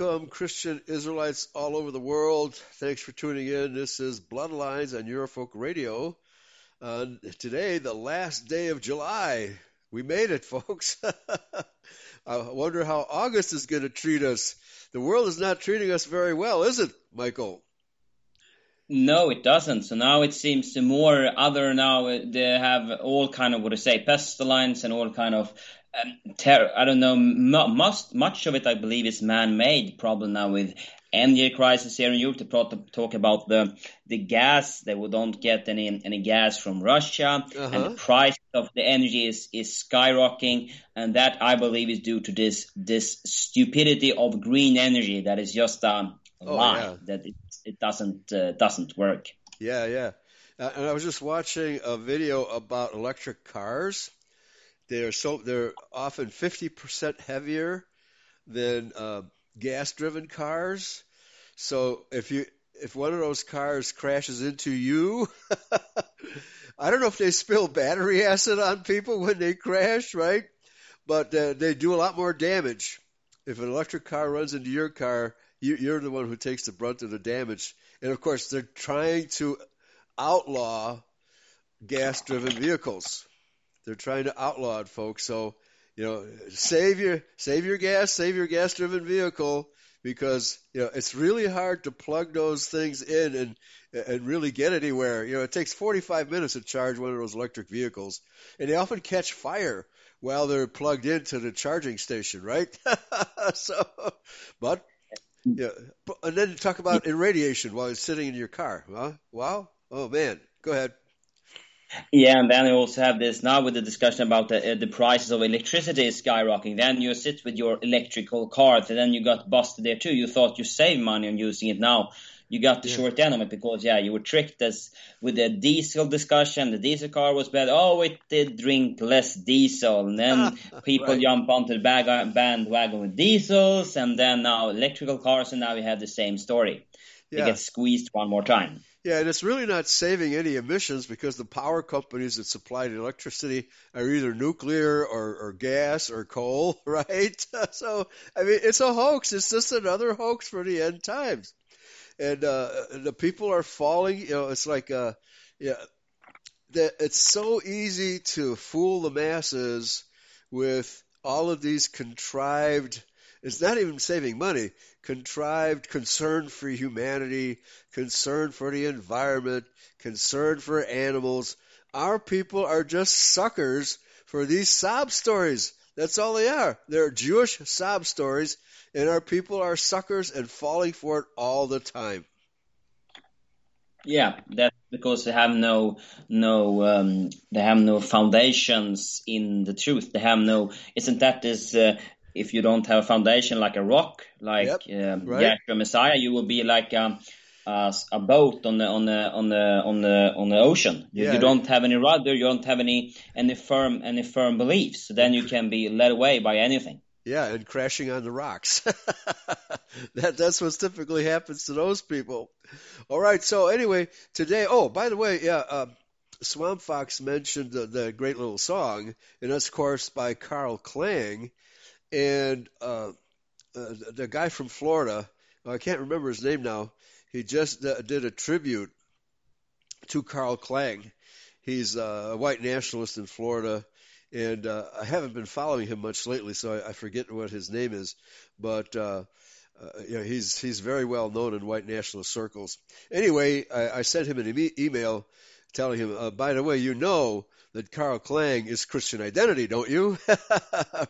Welcome, Christian Israelites all over the world. Thanks for tuning in. This is Bloodlines on Eurofolk Radio. Today, the last day of July. We made it, folks. I wonder how August is going to treat us. The world is not treating us very well, is it, Michael? No, it doesn't. So now it seems the more other now, they have all kind of, pestilence and all kind of terror. I don't know, much of it, I believe, is man-made problem now with energy crisis here in Europe. To talk about the gas, they don't get any gas from Russia, and the price of the energy is skyrocketing, and that, I believe, is due to this stupidity of green energy that is just lie, that it doesn't work. Yeah. And I was just watching a video about electric cars. They're often 50% heavier than gas-driven cars. So if one of those cars crashes into you, I don't know if they spill battery acid on people when they crash, right? But they do a lot more damage. If an electric car runs into your car, you're the one who takes the brunt of the damage. And of course, they're trying to outlaw gas-driven vehicles. They're trying to outlaw it, folks. So, save your gas, save your gas-driven vehicle, because it's really hard to plug those things in and really get anywhere. It takes 45 minutes to charge one of those electric vehicles, and they often catch fire while they're plugged into the charging station, right? And then talk about irradiation while it's sitting in your car. Huh? Wow. Oh man, go ahead. Yeah, and then you also have this now with the discussion about the prices of electricity is skyrocketing. Then you sit with your electrical car, and then you got busted there too. You thought you saved money on using it. Now you got the short end of it because, you were tricked as with the diesel discussion. The diesel car was bad. Oh, it did drink less diesel. And then people jump onto the bandwagon with diesels, and then now electrical cars, and now we have the same story. Yeah. They get squeezed one more time. Yeah, and it's really not saving any emissions because the power companies that supply the electricity are either nuclear or gas or coal, right? So, it's a hoax. It's just another hoax for the end times. And the people are falling. It's like, it's so easy to fool the masses with all of these contrived. It's not even saving money. Contrived concern for humanity, concern for the environment, concern for animals. Our people are just suckers for these sob stories. That's all they are. They're Jewish sob stories, and our people are suckers and falling for it all the time. Yeah, that's because they have no foundations in the truth. They have no. Isn't that this? If you don't have a foundation like a rock, like Yahshua Messiah, you will be like a boat on the ocean. You don't have any rudder. You don't have any firm beliefs. So then you can be led away by anything. Yeah, and crashing on the rocks. That's what typically happens to those people. All right. So anyway, today. Oh, by the way, Swamp Fox mentioned the great little song, and that's of course by Carl Klang. And the guy from Florida, I can't remember his name now, he just did a tribute to Carl Klang. He's a white nationalist in Florida, and I haven't been following him much lately, so I forget what his name is. But he's very well known in white nationalist circles. Anyway, I sent him an email telling him, by the way, that Carl Klang is Christian identity, don't you?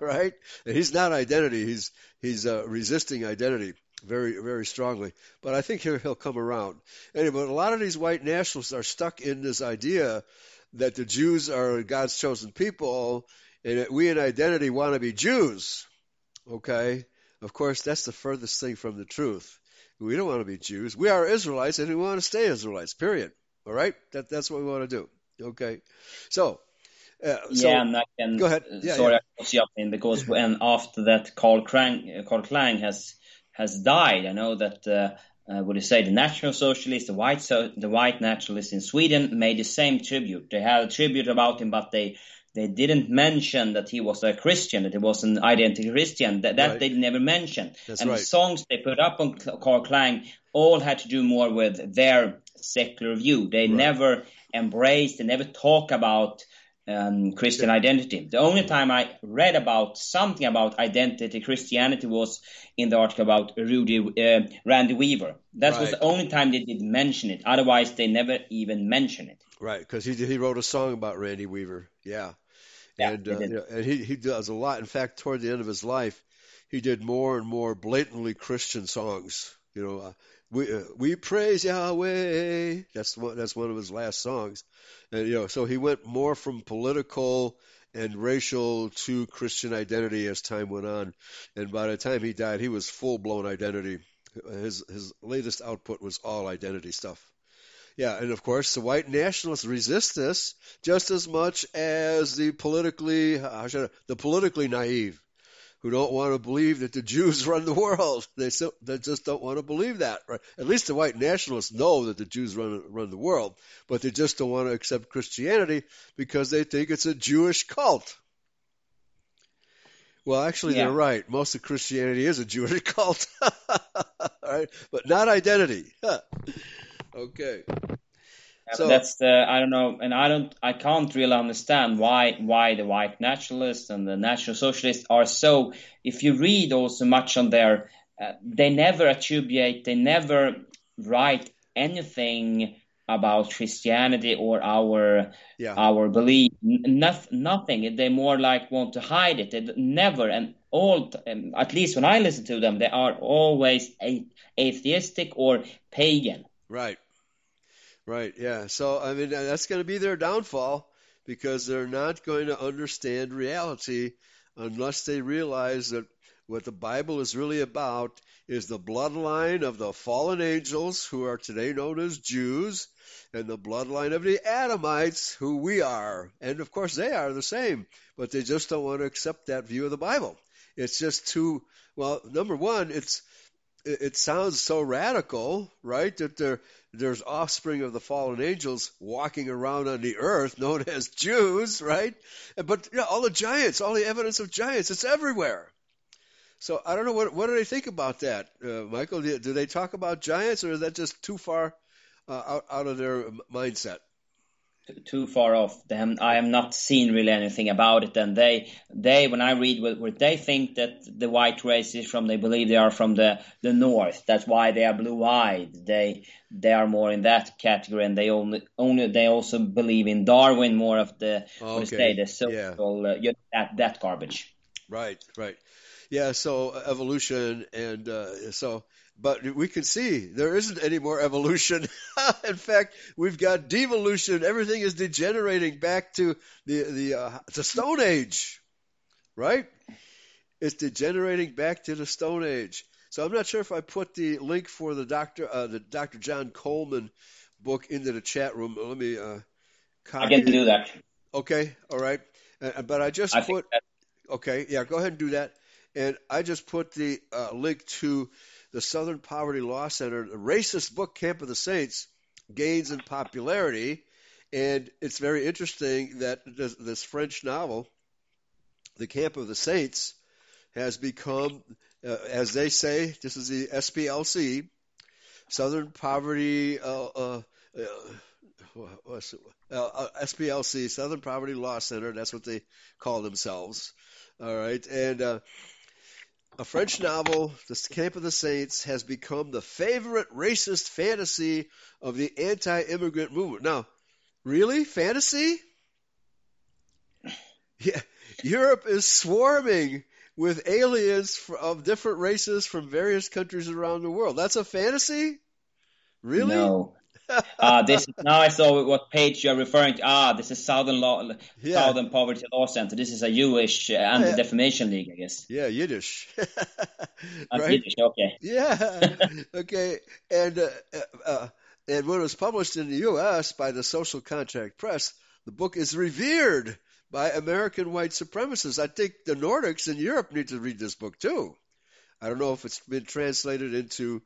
Right? And he's not identity. He's resisting identity very, very strongly. But I think he'll come around. Anyway, a lot of these white nationalists are stuck in this idea that the Jews are God's chosen people and that we in identity want to be Jews. Okay? Of course, that's the furthest thing from the truth. We don't want to be Jews. We are Israelites and we want to stay Israelites, period. All right? That's what we want to do. Okay, and I can go ahead. I was yelling because when after that Carl Klang has died, I know that the National Socialists, the white nationalists in Sweden made the same tribute. They had a tribute about him, but they They didn't mention that he was a Christian, that he was an identity Christian. That right. They never mentioned. That's and right. The songs they put up on Carl Klang all had to do more with their secular view. They right. never embraced, they never talk about Christian identity. The only time I read about something about identity Christianity was in the article about Randy Weaver. That right. was the only time they did mention it. Otherwise, they never even mention it. Right, because he wrote a song about Randy Weaver. Yeah. And he does a lot. In fact, toward the end of his life, he did more and more blatantly Christian songs. You know, we praise Yahweh. That's one of his last songs, and so he went more from political and racial to Christian identity as time went on, and by the time he died, he was full blown identity. His latest output was all identity stuff. Yeah, and of course the white nationalists resist this just as much as the politically naive, who don't want to believe that the Jews run the world. They just don't want to believe that. Right? At least the white nationalists know that the Jews run the world, but they just don't want to accept Christianity because they think it's a Jewish cult. Well, actually, they're right. Most of Christianity is a Jewish cult, right? But not identity. Okay. So, that's the I don't know, and I can't really understand why the white nationalists and the national socialists are so. If you read also much on their, they never attribute, they never write anything about Christianity or our belief. Nothing. They more like want to hide it. They never and all. At least when I listen to them, they are always atheistic or pagan. Right. Right, yeah. So, I mean, that's going to be their downfall because they're not going to understand reality unless they realize that what the Bible is really about is the bloodline of the fallen angels, who are today known as Jews, and the bloodline of the Adamites, who we are. And, of course, they are the same, but they just don't want to accept that view of the Bible. It's just too, well, number one, it sounds so radical, right, that there's offspring of the fallen angels walking around on the earth known as Jews, right? But all the giants, all the evidence of giants, it's everywhere. So I don't know, what do they think about that, Michael? Do they talk about giants, or is that just too far out of their mindset? Too far off. I have not seen really anything about it. And they when I read what they think that the white race is from, they believe they are from the north. That's why they are blue-eyed. They are more in that category, and they also believe in Darwin, more of the social that garbage. Right. Yeah. So evolution and so. But we can see there isn't any more evolution. In fact, we've got devolution. Everything is degenerating back to the Stone Age, right? It's degenerating back to the Stone Age. So I'm not sure if I put the link for the Dr. John Coleman book into the chat room. Let me copy. I can do that. Okay, all right. But I just put – okay, yeah, go ahead and do that. And I just put the link to – the Southern Poverty Law Center, the racist book, Camp of the Saints, gains in popularity. And it's very interesting that this French novel, The Camp of the Saints, has become, as they say, this is the SPLC, Southern Poverty, SPLC, Southern Poverty Law Center, that's what they call themselves. All right. And, a French novel, The Camp of the Saints, has become the favorite racist fantasy of the anti-immigrant movement. Now, really? Fantasy? Yeah. Europe is swarming with aliens of different races from various countries around the world. That's a fantasy? Really? No. Now I saw what page you're referring to. This is Southern Poverty Law Center. This is a Jewish anti-defamation league, I guess. Yeah, Yiddish. Right? Yiddish, okay. Yeah, okay. And when it was published in the U.S. by the Social Contract Press, the book is revered by American white supremacists. I think the Nordics in Europe need to read this book too. I don't know if it's been translated into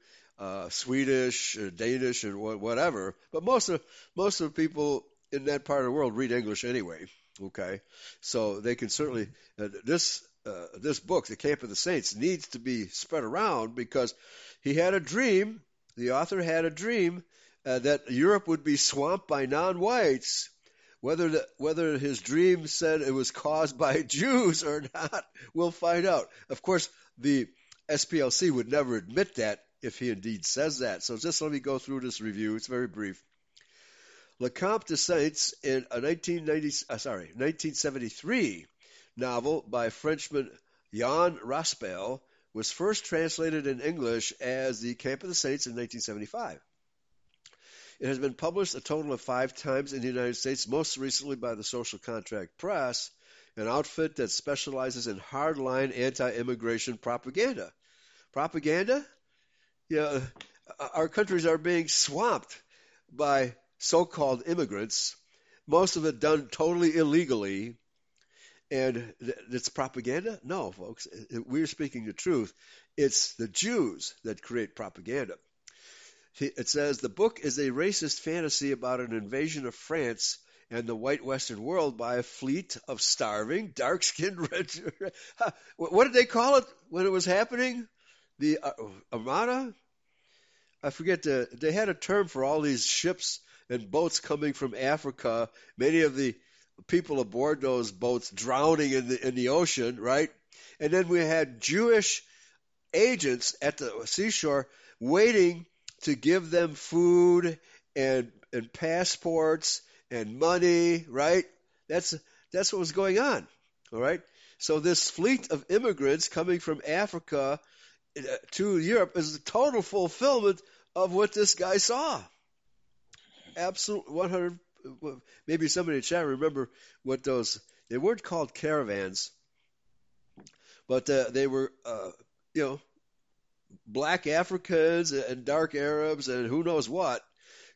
Swedish, Danish, and whatever. But most of the people in that part of the world read English anyway. Okay, so they can certainly this book, The Camp of the Saints, needs to be spread around because he had a dream. The author had a dream that Europe would be swamped by non-whites. Whether his dream said it was caused by Jews or not, we'll find out. Of course, the SPLC would never admit that if he indeed says that. So just let me go through this review. It's very brief. Le Camp des Saints, in a 1973 novel by Frenchman Jean Raspail, was first translated in English as The Camp of the Saints in 1975. It has been published a total of 5 times in the United States, most recently by the Social Contract Press, an outfit that specializes in hardline anti-immigration propaganda. Propaganda? Yeah, our countries are being swamped by so-called immigrants, most of it done totally illegally, and it's propaganda? No, folks, we're speaking the truth. It's the Jews that create propaganda. It says, the book is a racist fantasy about an invasion of France and the white Western world by a fleet of starving, dark-skinned, red... What did they call it when it was happening? The Armada? I forget. They had a term for all these ships and boats coming from Africa. Many of the people aboard those boats drowning in the ocean, right? And then we had Jewish agents at the seashore waiting to give them food and passports and money, right? That's what was going on, all right? So this fleet of immigrants coming from Africa to Europe is a total fulfillment of what this guy saw. Absolute 100, maybe somebody in chat remember what those, they weren't called caravans, but they were, black Africans and dark Arabs and who knows what,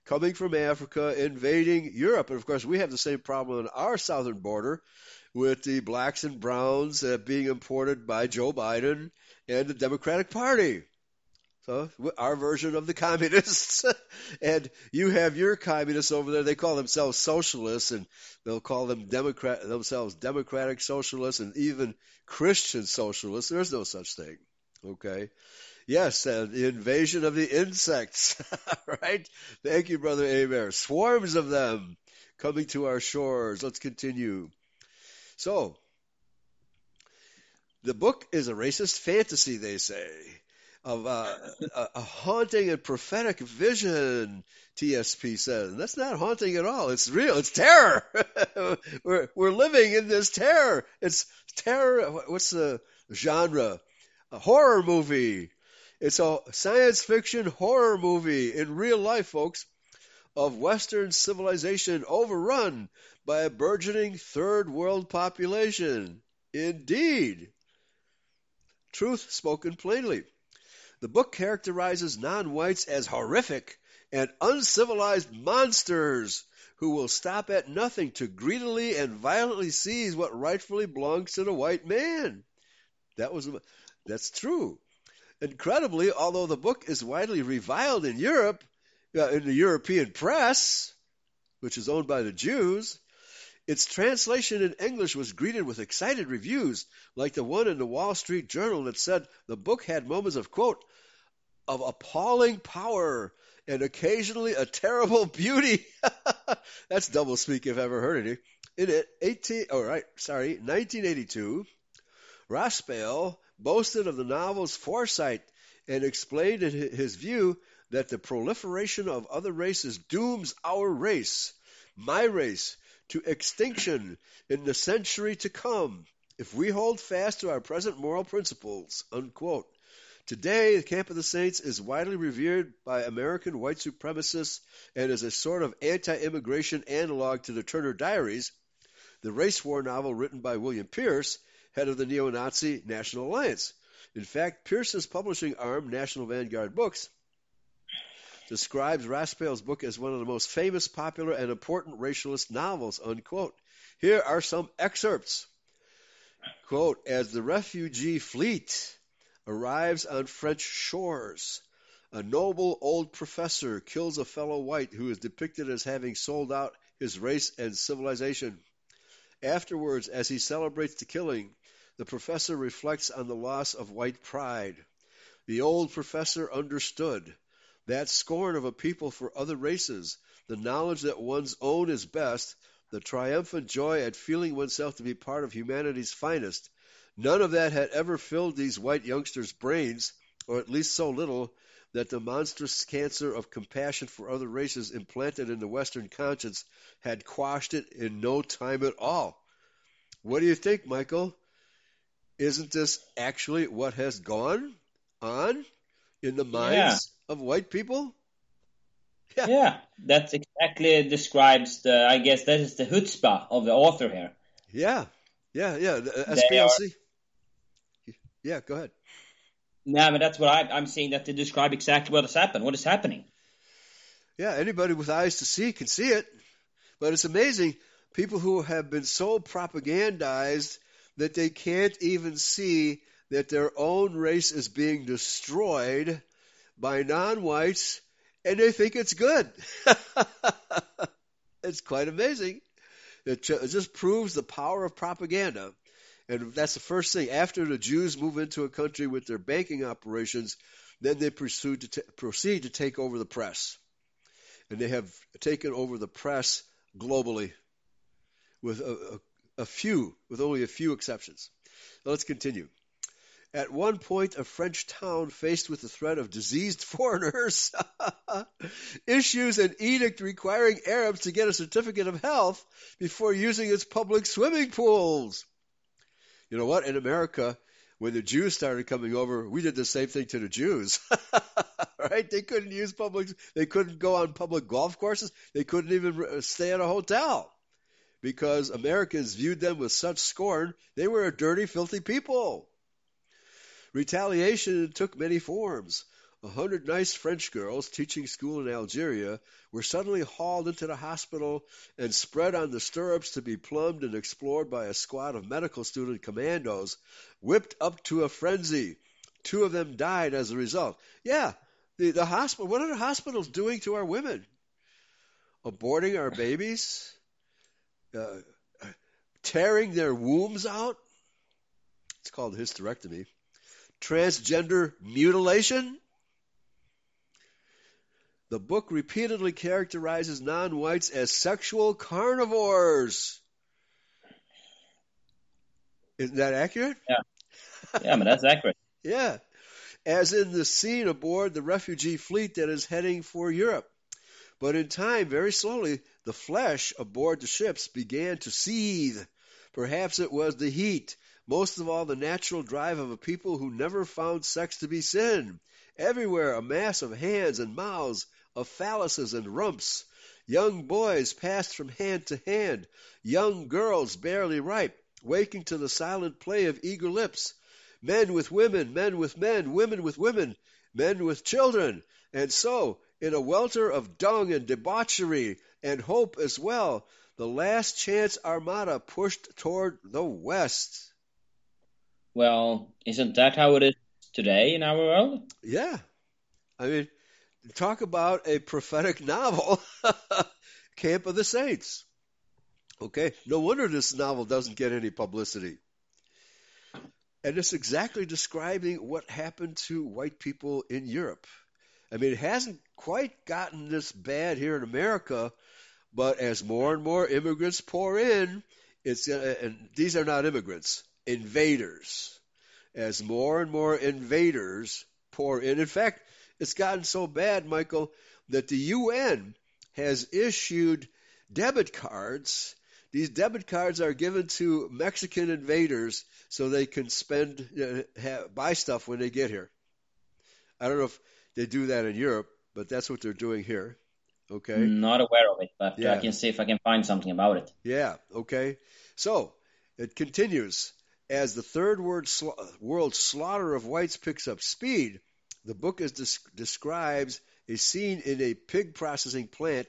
coming from Africa, invading Europe. And, of course, we have the same problem on our southern border with the blacks and browns being imported by Joe Biden and the Democratic Party. So our version of the communists. And you have your communists over there. They call themselves socialists, and they'll call them themselves democratic socialists and even Christian socialists. There's no such thing, okay? Yes, the invasion of the insects, right? Thank you, Brother Amer. Swarms of them coming to our shores. Let's continue. So, the book is a racist fantasy, they say, of a haunting and prophetic vision, TSP says. And that's not haunting at all. It's real. It's terror. We're living in this terror. It's terror. What's the genre? A horror movie. It's a science fiction horror movie in real life, folks, of Western civilization overrun by a burgeoning third world population. Indeed. Truth spoken plainly. The book characterizes non-whites as horrific and uncivilized monsters who will stop at nothing to greedily and violently seize what rightfully belongs to the white man. That's true. Incredibly, although the book is widely reviled in Europe, in the European press, which is owned by the Jews, its translation in English was greeted with excited reviews, like the one in the Wall Street Journal that said the book had moments of, quote, of appalling power and occasionally a terrible beauty. That's doublespeak if I've ever heard it. In 1982, Raspail boasted of the novel's foresight and explained in his view that the proliferation of other races dooms our race, my race, to extinction in the century to come if we hold fast to our present moral principles, unquote. Today, the Camp of the Saints is widely revered by American white supremacists and is a sort of anti-immigration analog to the Turner Diaries, the race war novel written by William Pierce, head of the neo-Nazi National Alliance. In fact, Pierce's publishing arm, National Vanguard Books, describes Raspail's book as one of the most famous, popular, and important racialist novels, unquote. Here are some excerpts. Quote, as the refugee fleet arrives on French shores, a noble old professor kills a fellow white who is depicted as having sold out his race and civilization. Afterwards, as he celebrates the killing, the professor reflects on the loss of white pride. The old professor understood that scorn of a people for other races, the knowledge that one's own is best, the triumphant joy at feeling oneself to be part of humanity's finest. None of that had ever filled these white youngsters' brains, or at least so little, that the monstrous cancer of compassion for other races implanted in the Western conscience had quashed it in no time at all. What do you think, Michael? Isn't this actually what has gone on in the minds of white people? Yeah, that exactly describes the, I guess that is the chutzpah of the author here. Yeah. The SPLC. Yeah, go ahead. No, but that's what I'm saying, that they describe exactly what has happened, what is happening. Yeah, anybody with eyes to see can see it. But it's amazing, people who have been so propagandized that they can't even see that their own race is being destroyed by non-whites, and they think it's good. It's quite amazing. It just proves the power of propaganda. And that's the first thing. After the Jews move into a country with their banking operations, then they proceed to take over the press. And they have taken over the press globally with only a few exceptions. Now let's continue. At one point, a French town faced with the threat of diseased foreigners issues an edict requiring Arabs to get a certificate of health before using its public swimming pools. You know what? In America, when the Jews started coming over, we did the same thing to the Jews, right? They couldn't use public, they couldn't go on public golf courses. They couldn't even stay at a hotel because Americans viewed them with such scorn. They were a dirty, filthy people. Retaliation took many forms. 100 nice French girls teaching school in Algeria were suddenly hauled into the hospital and spread on the stirrups to be plumbed and explored by a squad of medical student commandos, whipped up to a frenzy. 2 of them died as a result. Yeah, the hospital. What are the hospitals doing to our women? Aborting our babies? Tearing their wombs out? It's called hysterectomy. Transgender mutilation? The book repeatedly characterizes non-whites as sexual carnivores. Isn't that accurate? Yeah, that's accurate. Yeah. As in the scene aboard the refugee fleet that is heading for Europe. But in time, very slowly, the flesh aboard the ships began to seethe. Perhaps it was the heat. Most of all, the natural drive of a people who never found sex to be sin. Everywhere, a mass of hands and mouths, of phalluses and rumps. Young boys passed from hand to hand. Young girls barely ripe, waking to the silent play of eager lips. Men with women, men with men, women with women, men with children. And so, in a welter of dung and debauchery, and hope as well, the last chance armada pushed toward the west. Well, isn't that how it is today in our world? Yeah. I mean, talk about a prophetic novel, Camp of the Saints. Okay, no wonder this novel doesn't get any publicity. And it's exactly describing what happened to white people in Europe. I mean, it hasn't quite gotten this bad here in America, but as more and more immigrants pour in, and these are not immigrants. Invaders, as more and more invaders pour in. In fact, it's gotten so bad, Michael, that the UN has issued debit cards. These debit cards are given to Mexican invaders so they can buy stuff when they get here. I don't know if they do that in Europe, but that's what they're doing here. Okay. Not aware of it, but yeah. I can see if I can find something about it. Yeah. Okay. So it continues. As the Third World slaughter of whites picks up speed, the book describes a scene in a pig processing plant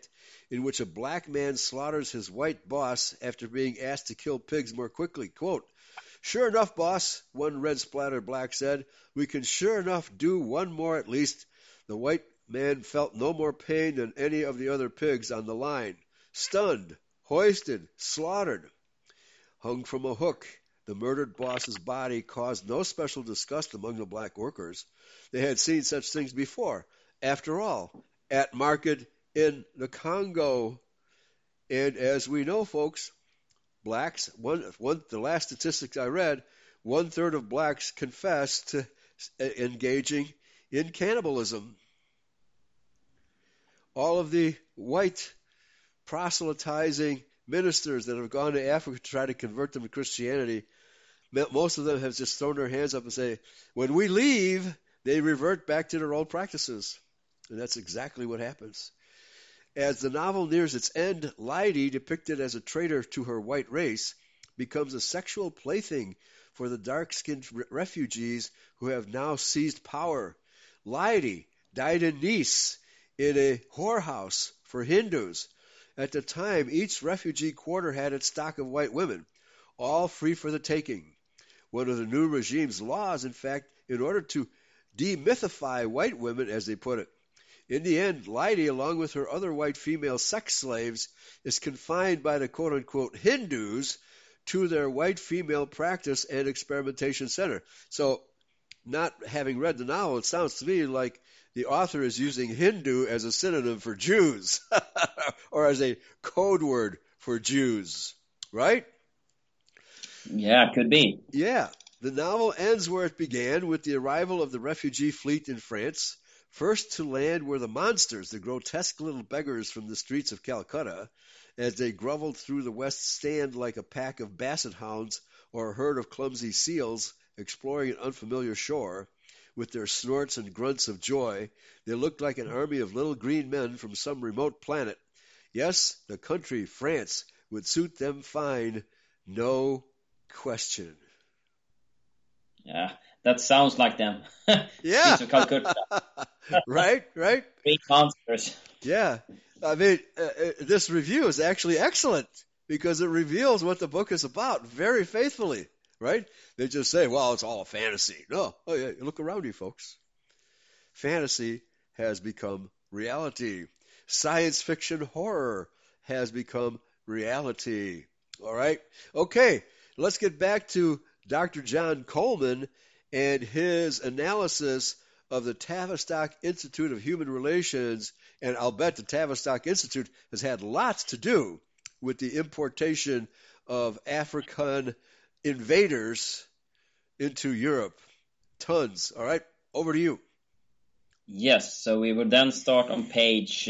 in which a black man slaughters his white boss after being asked to kill pigs more quickly. Quote, "Sure enough, boss," one red-splattered black said, "we can sure enough do one more at least." The white man felt no more pain than any of the other pigs on the line. Stunned, hoisted, slaughtered. hung from a hook. The murdered boss's body caused no special disgust among the black workers. They had seen such things before. After all, at market in the Congo. And as we know, folks, blacks, the last statistics I read, 1/3 of blacks confess to engaging in cannibalism. All of the white proselytizing ministers that have gone to Africa to try to convert them to Christianity, most of them have just thrown their hands up and say, when we leave, they revert back to their old practices. And that's exactly what happens. As the novel nears its end, Lydie, depicted as a traitor to her white race, becomes a sexual plaything for the dark-skinned refugees who have now seized power. Lydie died in Nice in a whorehouse for Hindus. At the time, each refugee quarter had its stock of white women, all free for the taking. One of the new regime's laws, in fact, in order to demythify white women, as they put it. In the end, Lydie, along with her other white female sex slaves, is confined by the quote-unquote Hindus to their white female practice and experimentation center. So, not having read the novel, it sounds to me like the author is using Hindu as a synonym for Jews, or as a code word for Jews, right? Yeah, it could be. Yeah. The novel ends where it began, with the arrival of the refugee fleet in France. First to land were the monsters, the grotesque little beggars from the streets of Calcutta, as they groveled through the West Stand like a pack of basset hounds or a herd of clumsy seals exploring an unfamiliar shore. With their snorts and grunts of joy, they looked like an army of little green men from some remote planet. Yes, the country, France, would suit them fine, no question. Yeah, that sounds like them. Yeah. Right? Great monsters. Yeah. I mean, this review is actually excellent because it reveals what the book is about very faithfully. Right? They just say, well, it's all fantasy. No. Oh, yeah. Look around you, folks. Fantasy has become reality. Science fiction horror has become reality. All right? Okay. Let's get back to Dr. John Coleman and his analysis of the Tavistock Institute of Human Relations. And I'll bet the Tavistock Institute has had lots to do with the importation of African invaders into Europe. Tons. All right, over to you. Yes, so we would then start on page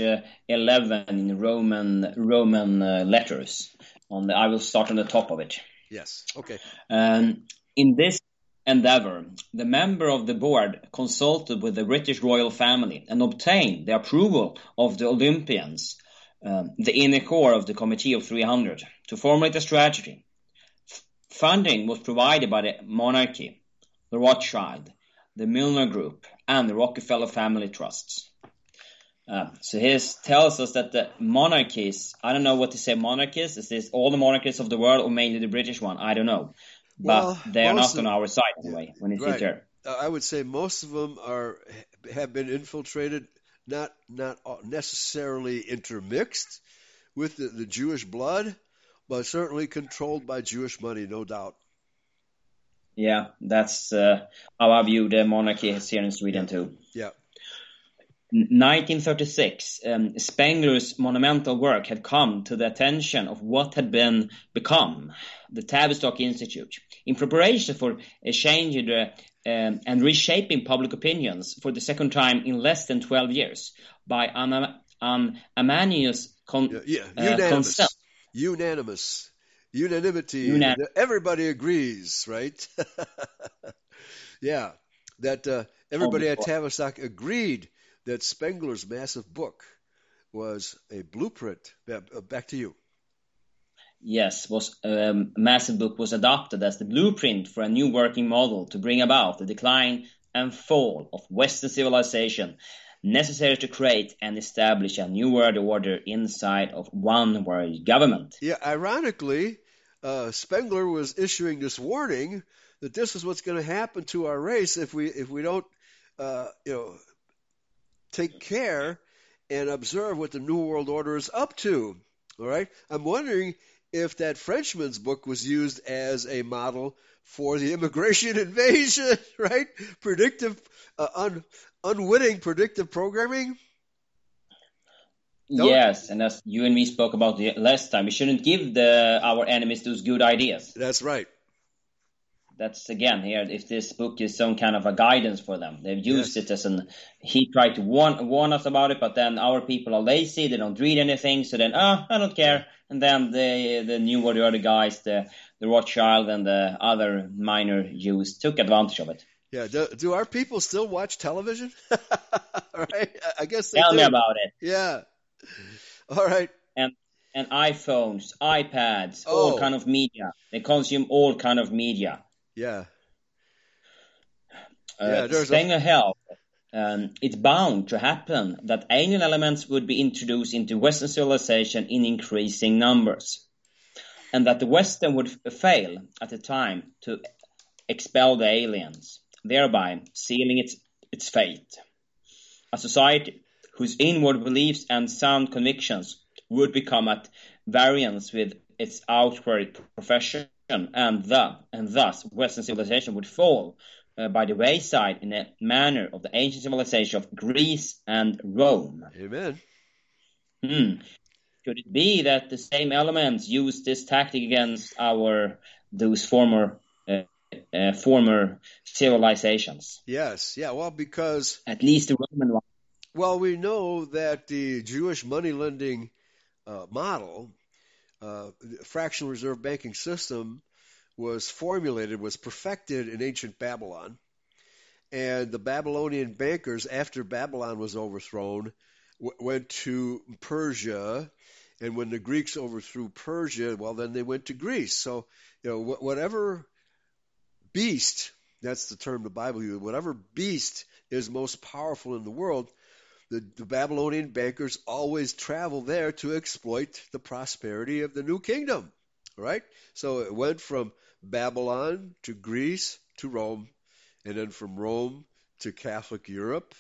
11 in Roman letters. I will start on the top of it. Yes, okay. In this endeavor, the member of the board consulted with the British royal family and obtained the approval of the Olympians, the inner core of the Committee of 300, to formulate a strategy. Funding was provided by the monarchy, the Rothschild, the Milner Group, and the Rockefeller Family Trusts. So he tells us that the monarchies, I don't know what to say monarchies, is this all the monarchies of the world or mainly the British one? I don't know. But they are not on our side anyway when it's right there. I would say most of them have been infiltrated, not necessarily intermixed with the Jewish blood, but certainly controlled by Jewish money, no doubt. Yeah, that's how I view the monarchy here in Sweden too. Yeah. 1936, Spengler's monumental work had come to the attention of what had become the Tavistock Institute. In preparation for changing and reshaping public opinions for the second time in less than 12 years by unanimous consent. Unanimity. Everybody agrees, right? Yeah, that everybody at Tavistock agreed that Spengler's massive book was a blueprint. Back to you. Yes, massive book was adopted as the blueprint for a new working model to bring about the decline and fall of Western civilization, necessary to create and establish a new world order inside of one world government. Yeah, ironically, Spengler was issuing this warning that this is what's going to happen to our race if we don't, take care and observe what the New World Order is up to. All right? I'm wondering if that Frenchman's book was used as a model for the immigration invasion, right? Predictive, unwitting predictive programming. Don't. Yes, and as you and me spoke about the last time, we shouldn't give our enemies those good ideas. That's right. That's again here. If this book is some kind of a guidance for them, they've used it as an. He tried to warn us about it, but then our people are lazy. They don't read anything, so then I don't care. And then the new or the other guys, the Rothschild and the other minor Jews, took advantage of it. Yeah, do our people still watch television? Right, I guess they do. Tell me about it. Yeah. All right. And iPhones, iPads, all kind of media. They consume all kind of media. Yeah. Spengler held, it's bound to happen that alien elements would be introduced into Western civilization in increasing numbers, and that the Western would fail at the time to expel the aliens, thereby sealing its fate. A society whose inward beliefs and sound convictions would become at variance with its outward profession, and thus Western civilization would fall by the wayside in a manner of the ancient civilization of Greece and Rome. Amen. Could it be that the same elements used this tactic against those former civilizations? Yes. Yeah. Well, because at least the Roman one. Well, we know that the Jewish money-lending model, the fractional reserve banking system, was perfected in ancient Babylon. And the Babylonian bankers, after Babylon was overthrown, went to Persia. And when the Greeks overthrew Persia, well, then they went to Greece. So, you know, whatever beast, that's the term the Bible uses, whatever beast is most powerful in the world, the Babylonian bankers always travel there to exploit the prosperity of the new kingdom, right? So it went from Babylon to Greece to Rome, and then from Rome to Catholic Europe,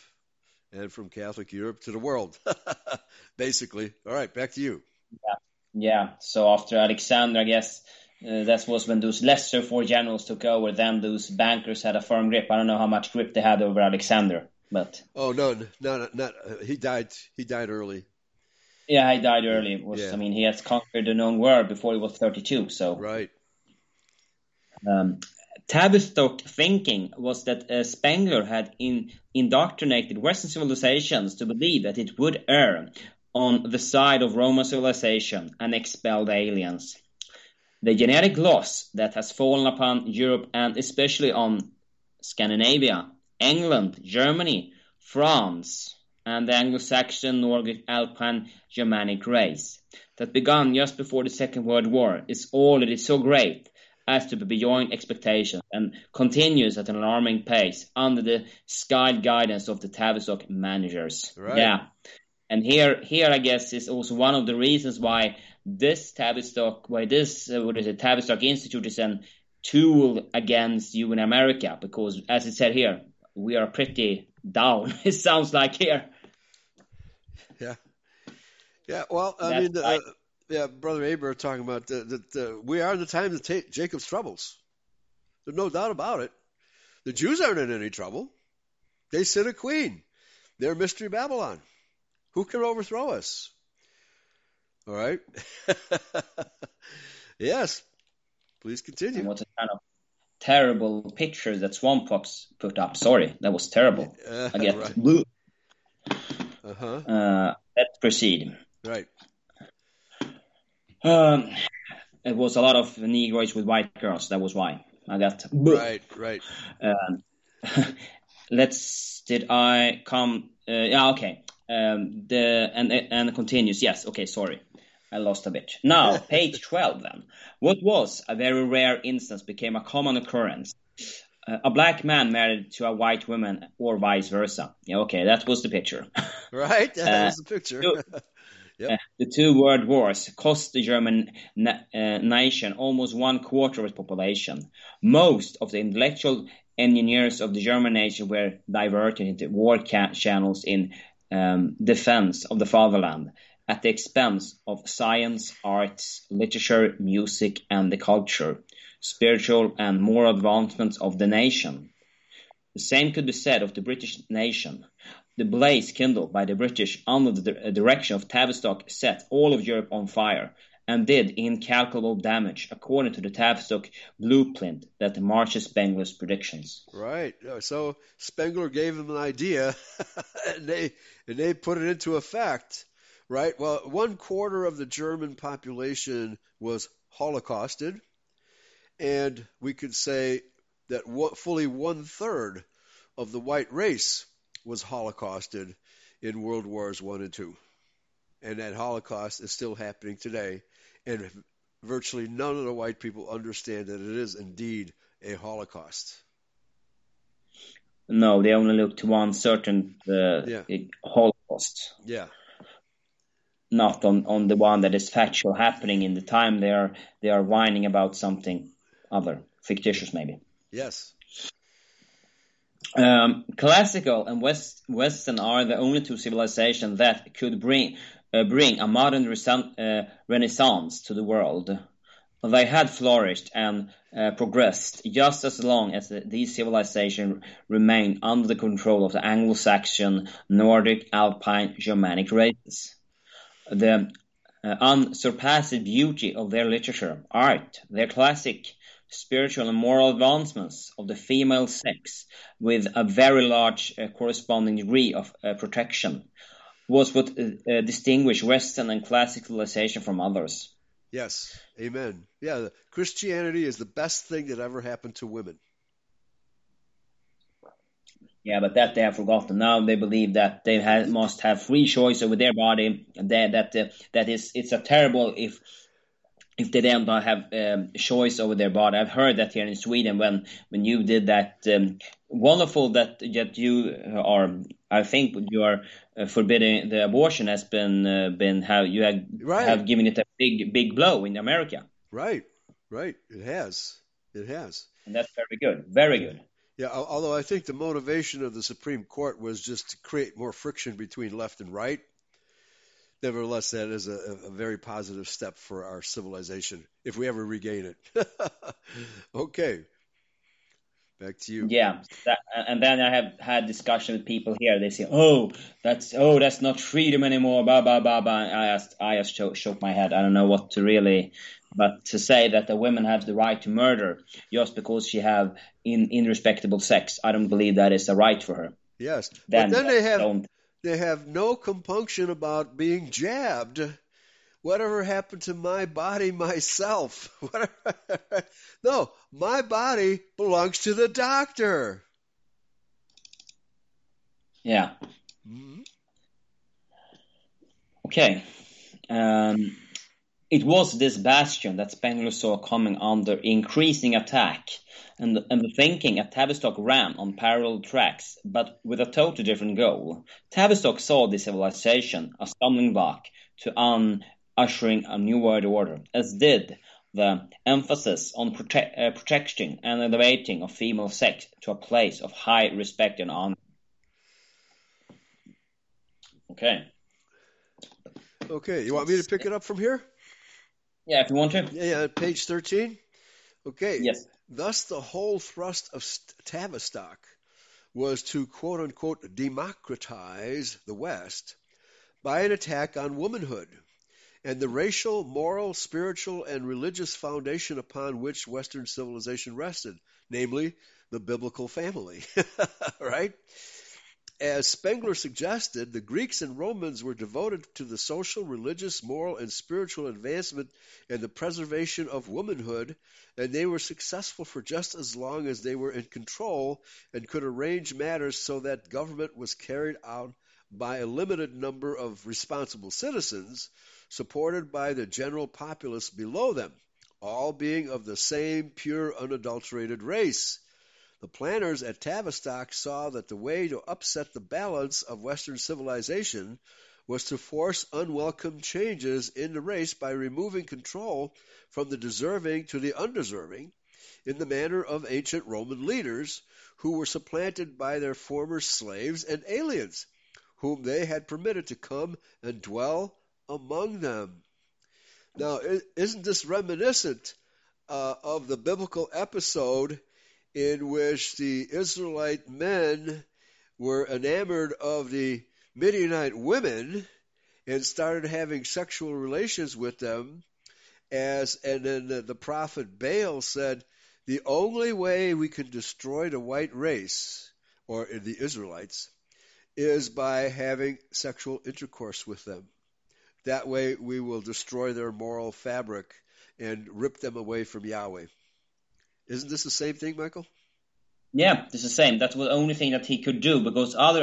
and from Catholic Europe to the world, basically. All right, back to you. Yeah. So after Alexander, I guess, that was when those lesser four generals took over. Then those bankers had a firm grip. I don't know how much grip they had over Alexander. But he died early. Yeah, he died early. I mean, he has conquered the known world before he was 32. So right. Tavistock thinking was that Spengler had indoctrinated Western civilizations to believe that it would err on the side of Roman civilization and expel the aliens. The genetic loss that has fallen upon Europe and especially on Scandinavia, England, Germany, France, and the Anglo-Saxon, Nordic, Alpine, Germanic race that began just before the Second World War is already so great as to be beyond expectations and continues at an alarming pace under the skilled guidance of the Tavistock managers. Right. Yeah, and here I guess is also one of the reasons why this Tavistock Institute is a tool against you in America, because as it said here, we are pretty down, it sounds like here. Yeah. Yeah, well, Brother Aber talking about that we are in the time of Jacob's troubles. There's no doubt about it. The Jews aren't in any trouble. They sit a queen. They're Mystery Babylon. Who can overthrow us? All right. Yes. Please continue. And what a kind of terrible picture that Swampox put up. Sorry, that was terrible. I get right. Blue. Uh-huh. Let's proceed. Right. It was a lot of Negroes with white girls. That was why I got blue. Right. And it continues. Yes. Okay. Sorry. I lost a bit. Now, page 12 then. What was a very rare instance became a common occurrence. A black man married to a white woman or vice versa. Yeah, okay, that was the picture. Right, that was the picture. Yep. The two world wars cost the German nation almost 1/4 of its population. Most of the intellectual engineers of the German nation were diverted into war channels in defense of the fatherland. at the expense of science, arts, literature, music, and the culture, spiritual and moral advancements of the nation. The same could be said of the British nation. The blaze kindled by the British under the direction of Tavistock set all of Europe on fire and did incalculable damage, according to the Tavistock blueprint that matches Spengler's predictions. Right. So Spengler gave them an idea, and they put it into effect. Right. Well, 1/4 of the German population was holocausted, and we could say that fully 1/3 of the white race was holocausted in World Wars I and II. And that Holocaust is still happening today. And virtually none of the white people understand that it is indeed a Holocaust. No, they only look to one certain Holocaust. Yeah. Not on the one that is factual happening in the time they are whining about something other, fictitious maybe. Yes. Classical and Western are the only two civilizations that could bring a modern renaissance to the world. They had flourished and progressed just as long as these civilizations remained under the control of the Anglo-Saxon, Nordic, Alpine, Germanic races. The unsurpassed beauty of their literature, art, their classic, spiritual and moral advancements of the female sex, with a very large corresponding degree of protection, was what distinguished Western and classic civilization from others. Yes, amen. Yeah, Christianity is the best thing that ever happened to women. Yeah, but that they have forgotten. Now they believe that they must have free choice over their body. It's a terrible if they don't have choice over their body. I've heard that here in Sweden when you did that. Wonderful that you are. I think you are forbidding the abortion has been how you have given it a big blow in America. Right. It has. And that's very good. Yeah, although I think the motivation of the Supreme Court was just to create more friction between left and right. Nevertheless, that is a very positive step for our civilization, if we ever regain it. Okay. Back to you. Yeah, and then I have had discussion with people here. They say, that's not freedom anymore, blah, blah, blah, blah. I just shook my head. I don't know what to really... But to say that a woman has the right to murder just because she have irrespectable sex, I don't believe that is a right for her. Yes, but then they have no compunction about being jabbed. Whatever happened to my body, myself? No, my body belongs to the doctor. Yeah. Mm-hmm. Okay. It was this bastion that Spengler saw coming under increasing attack, and the thinking at Tavistock ran on parallel tracks, but with a totally different goal. Tavistock saw this civilization a stumbling block to ushering a new world order, as did the emphasis on protecting and elevating of female sex to a place of high respect and honor. Okay, you want me to pick it up from here? Yeah, if you want to. Yeah, page 13. Okay. Yes. Thus, the whole thrust of Tavistock was to, quote unquote, democratize the West by an attack on womanhood and the racial, moral, spiritual, and religious foundation upon which Western civilization rested, namely the biblical family. Right? As Spengler suggested, the Greeks and Romans were devoted to the social, religious, moral, and spiritual advancement and the preservation of womanhood, and they were successful for just as long as they were in control and could arrange matters so that government was carried out by a limited number of responsible citizens, supported by the general populace below them, all being of the same pure, unadulterated race. The planners at Tavistock saw that the way to upset the balance of Western civilization was to force unwelcome changes in the race by removing control from the deserving to the undeserving in the manner of ancient Roman leaders who were supplanted by their former slaves and aliens, whom they had permitted to come and dwell among them. Now, isn't this reminiscent of the biblical episode in which the Israelite men were enamored of the Midianite women and started having sexual relations with them, and then the prophet Baal said, the only way we can destroy the white race, or the Israelites, is by having sexual intercourse with them. That way we will destroy their moral fabric and rip them away from Yahweh. Isn't this the same thing, Michael? Yeah, it's the same. That's the only thing that he could do, because all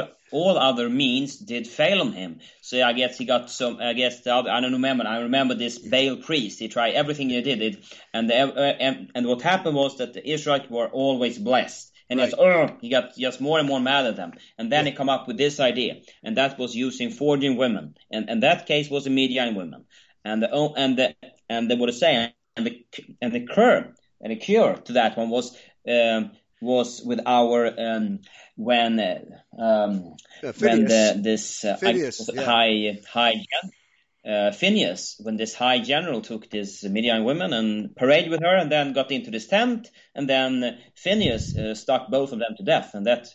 other means did fail on him. So I guess he got some. I remember this Baal priest. He tried everything he did, and what happened was that the Israelites were always blessed. And right. He got just more and more mad at them. And then he come up with this idea, and that was using foreign women. And that case was a Midian woman. And the cure to that one was with our when this high general took this Midian woman and paraded with her, and then got into this tent, and then Phineas stuck both of them to death, and that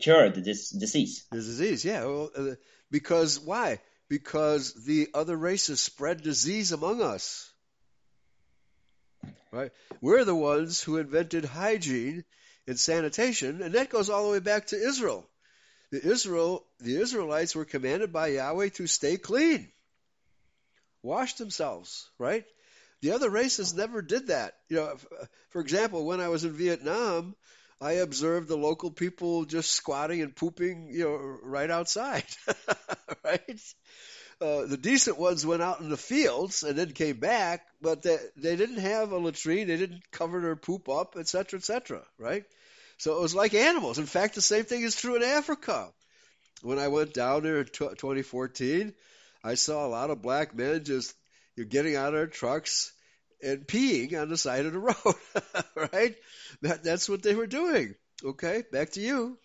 cured this disease. This disease, yeah. Well, because why? Because the other races spread disease among us. Right? We're the ones who invented hygiene and sanitation, and that goes all the way back to Israel. The Israelites were commanded by Yahweh to stay clean, wash themselves, right? The other races never did that. You know, for example, when I was in Vietnam, I observed the local people just squatting and pooping, you know, right outside, right? The decent ones went out in the fields and then came back, but they didn't have a latrine. They didn't cover their poop up, et cetera, right? So it was like animals. In fact, the same thing is true in Africa. When I went down there in 2014, I saw a lot of black men just getting out of their trucks and peeing on the side of the road, right? That's what they were doing. Okay, back to you.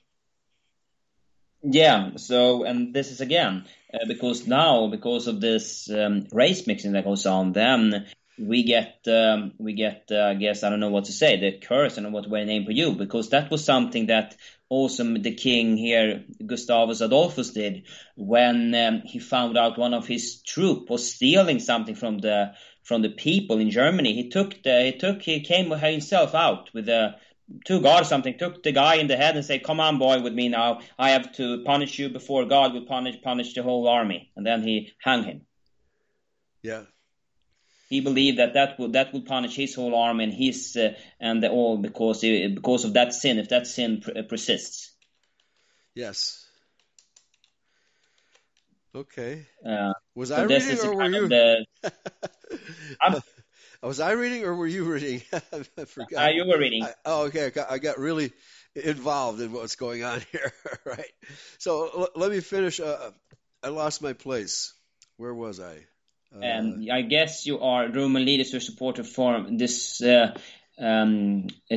Yeah, so, and this is again, because of this race mixing that goes on, then we get I guess, I don't know what to say, the curse, I don't know what way to name for you, because that was something that also the king here, Gustavus Adolphus, did when he found out one of his troop was stealing something from the people in Germany. He came himself out with a to God or something, took the guy in the head and said, come on, boy, with me now. I have to punish you before God will punish the whole army. And then he hung him. Yeah. He believed that would punish his whole army and his and all because of that sin, if that sin persists. Yes. Okay. Was I reading or were you? Was I reading or were you reading? I forgot. You were reading. Okay. I got really involved in what's going on here. Right. So let me finish. I lost my place. Where was I? And I guess you are Roman leaders who support reform. This is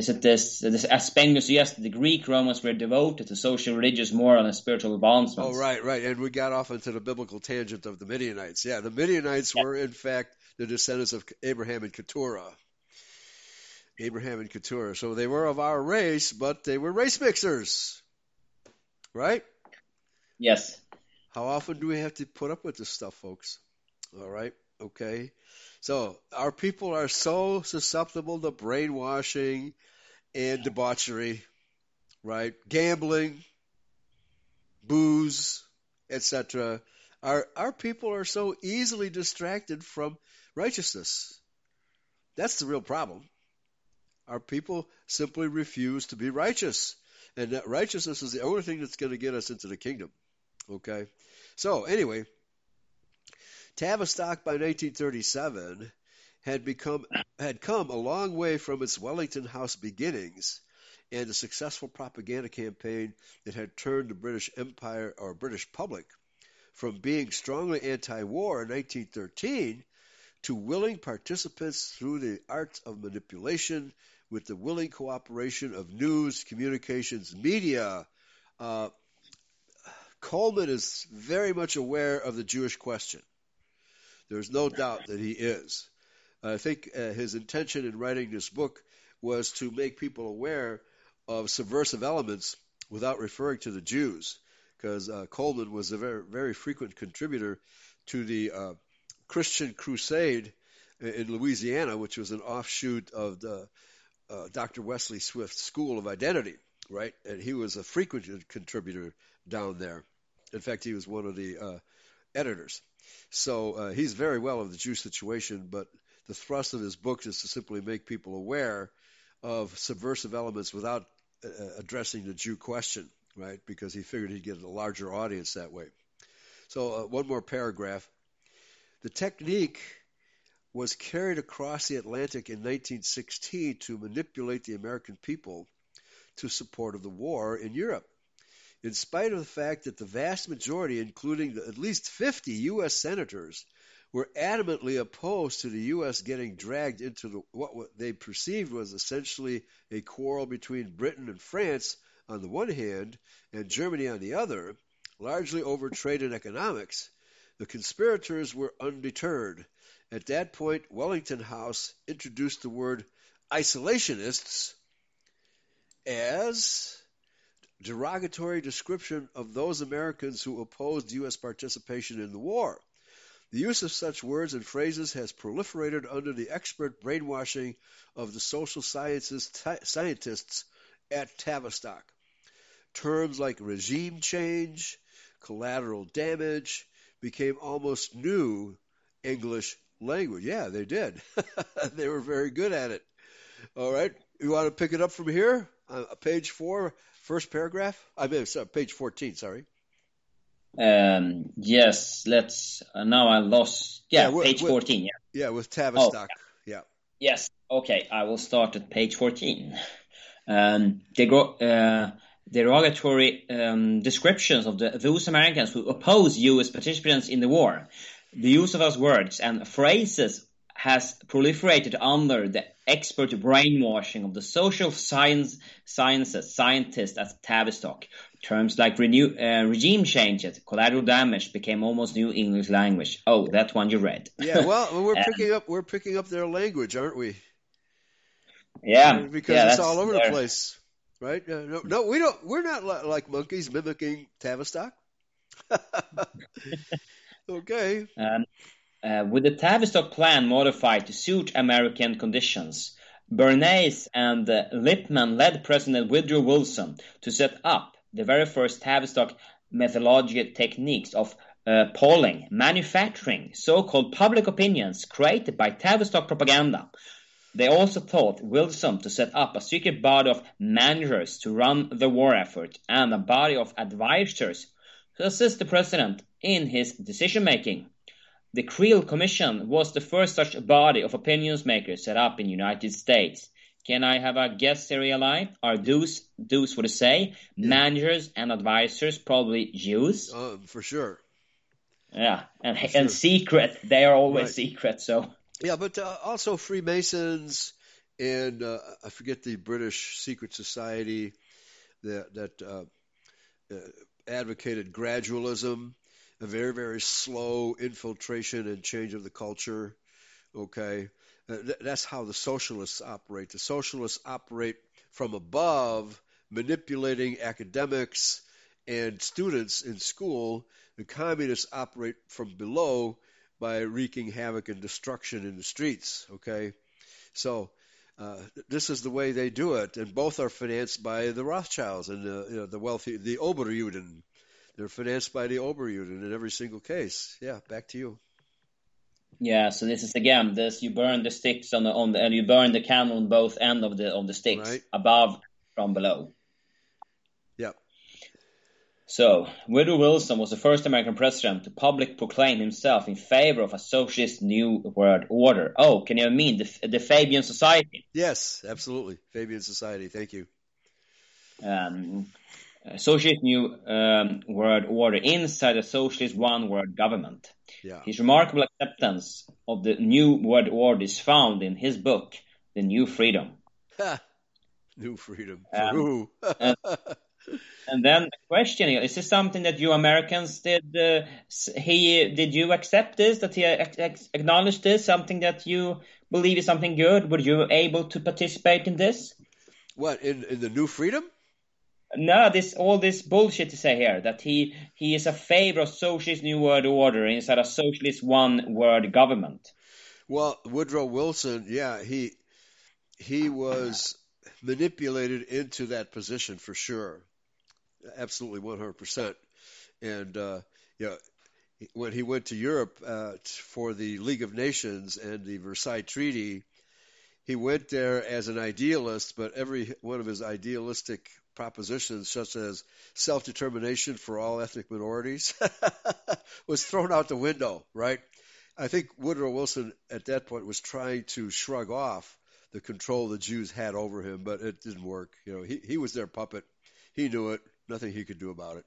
it this as Spengler suggested, the Greek Romans were devoted to social, religious, moral, and spiritual advancements. Oh, right. And we got off into the biblical tangent of the Midianites. Yeah, the Midianites were in fact the descendants of Abraham and Keturah. So they were of our race, but they were race mixers, right? Yes. How often do we have to put up with this stuff, folks? All right, okay. So our people are so susceptible to brainwashing and debauchery, right? Gambling, booze, etc. Our people are so easily distracted from righteousness. That's the real problem. Our people simply refuse to be righteous. And that righteousness is the only thing that's going to get us into the kingdom, okay? So anyway, Tavistock by 1937 had come a long way from its Wellington House beginnings and the successful propaganda campaign that had turned the British Empire or British public from being strongly anti-war in 1913 to willing participants through the arts of manipulation with the willing cooperation of news, communications, media. Coleman is very much aware of the Jewish question. There's no doubt that he is. I think his intention in writing this book was to make people aware of subversive elements without referring to the Jews, because Coleman was a very, very frequent contributor to the Christian Crusade in Louisiana, which was an offshoot of the Dr. Wesley Swift's School of Identity, right? And he was a frequent contributor down there. In fact, he was one of the editors. So he's very well of the Jew situation, but the thrust of his book is to simply make people aware of subversive elements without addressing the Jew question, right? Because he figured he'd get a larger audience that way. So one more paragraph. The technique was carried across the Atlantic in 1916 to manipulate the American people to support of the war in Europe. In spite of the fact that the vast majority, including at least 50 U.S. senators, were adamantly opposed to the U.S. getting dragged into what they perceived was essentially a quarrel between Britain and France on the one hand and Germany on the other, largely over trade and economics, the conspirators were undeterred. At that point, Wellington House introduced the word isolationists as derogatory description of those Americans who opposed U.S. participation in the war. The use of such words and phrases has proliferated under the expert brainwashing of the social sciences scientists at Tavistock. Terms like regime change, collateral damage became almost new English language. Yeah, they did. They were very good at it. All right, you want to pick it up from here? Page 4, first paragraph? Page 14, sorry. Yes, let's... now I lost... Yeah, page 14. Yeah, with Tavistock. Oh, yeah. Yes, okay, I will start at page 14. Derogatory descriptions of those Americans who oppose U.S. participants in the war. The use of those words and phrases has proliferated under the expert brainwashing of the social scientists at Tavistock. Terms like regime changes, collateral damage became almost new English language. Oh, that one you read. Yeah, well, we're picking up their language, aren't we? Yeah, because it's all over the place, right? No, we don't. We're not like monkeys mimicking Tavistock. Okay. With the Tavistock plan modified to suit American conditions, Bernays and Lippmann led President Woodrow Wilson to set up the very first Tavistock methodological techniques of polling, manufacturing, so-called public opinions created by Tavistock propaganda. They also taught Wilson to set up a secret body of managers to run the war effort and a body of advisors to assist the president in his decision-making. The Creel Commission was the first such body of opinion makers set up in the United States. Can I have a guess, Serialite? Are those what to say? Yeah. Managers and advisors, probably Jews? For sure. Yeah, and secret. They are always secret, so... Yeah, but also Freemasons and I forget the British secret society that advocated gradualism. A very, very slow infiltration and change of the culture, okay? That's how the socialists operate. The socialists operate from above, manipulating academics and students in school. The communists operate from below by wreaking havoc and destruction in the streets, okay? So this is the way they do it, and both are financed by the Rothschilds and the wealthy, the Oberjuden. They're financed by the Oberjuden in every single case. Yeah, back to you. Yeah, so this is again this: you burn the sticks and you burn the candle on both ends of the sticks, right? Above, from below. Yeah. So Woodrow Wilson was the first American president to publicly proclaim himself in favor of a socialist new world order. Oh, can you mean the Fabian Society? Yes, absolutely, Fabian Society. Thank you. Socialist New World Order inside a socialist one-world government. Yeah. His remarkable acceptance of the New World Order is found in his book, The New Freedom. New Freedom. And then the question is this something that you Americans did? Did you accept this? That he acknowledged this? Something that you believe is something good? Were you able to participate in this? What in the new freedom? No, all this bullshit to say here that he is a favor of socialist New World Order instead of socialist one world government. Well, Woodrow Wilson, yeah, he was manipulated into that position for sure. Absolutely 100%. And when he went to Europe for the League of Nations and the Versailles Treaty, he went there as an idealist, but every one of his idealistic propositions, such as self-determination for all ethnic minorities, was thrown out the window, right? I think Woodrow Wilson at that point was trying to shrug off the control the Jews had over him, but it didn't work. He was their puppet. He knew it. Nothing he could do about it.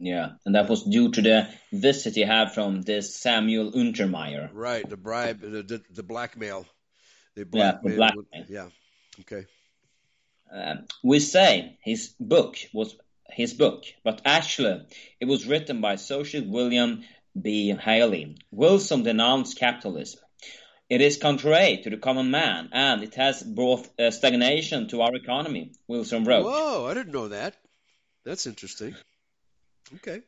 Yeah, and that was due to the visit he had from this Samuel Untermeyer. Right, the bribe, the blackmail. The blackmail. Yeah, okay. We say his book was his book, but actually it was written by socialist William B. Haley. Wilson denounced capitalism. It is contrary to the common man, and it has brought stagnation to our economy, Wilson wrote. Whoa, I didn't know that. That's interesting. Okay.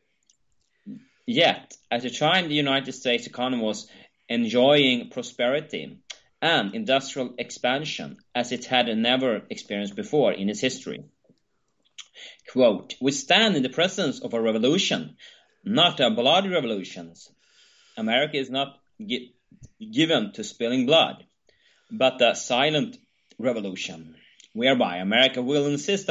Yet, at the time, the United States economy was enjoying prosperity and industrial expansion as it had never experienced before in its history. Quote, we stand in the presence of a revolution, not a bloody revolution. America is not given to spilling blood, but a silent revolution, whereby America will insist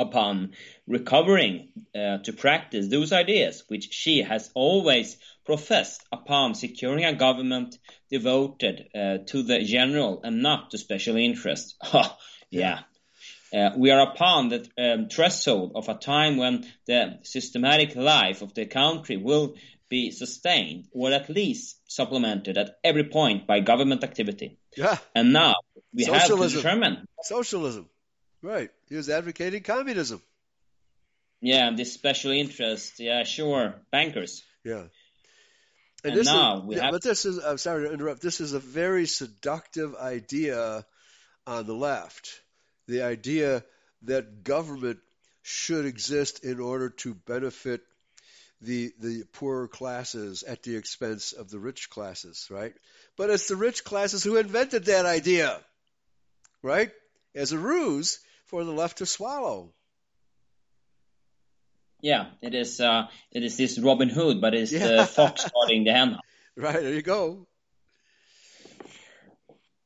upon recovering to practice those ideas which she has always professed, upon securing a government devoted to the general and not to special interests. Yeah. We are upon the threshold of a time when the systematic life of the country will be sustained, or at least supplemented at every point by government activity. Yeah. And now we have to determine. Socialism. Right. He was advocating communism. Yeah, and this special interest. Yeah, sure. Bankers. Yeah. I'm sorry to interrupt. This is a very seductive idea on the left. The idea that government should exist in order to benefit the poorer classes at the expense of the rich classes, right? But it's the rich classes who invented that idea, right? As a ruse for the left to swallow. Yeah, it is this Robin Hood, but it's the fox guarding the hen. Right, there you go.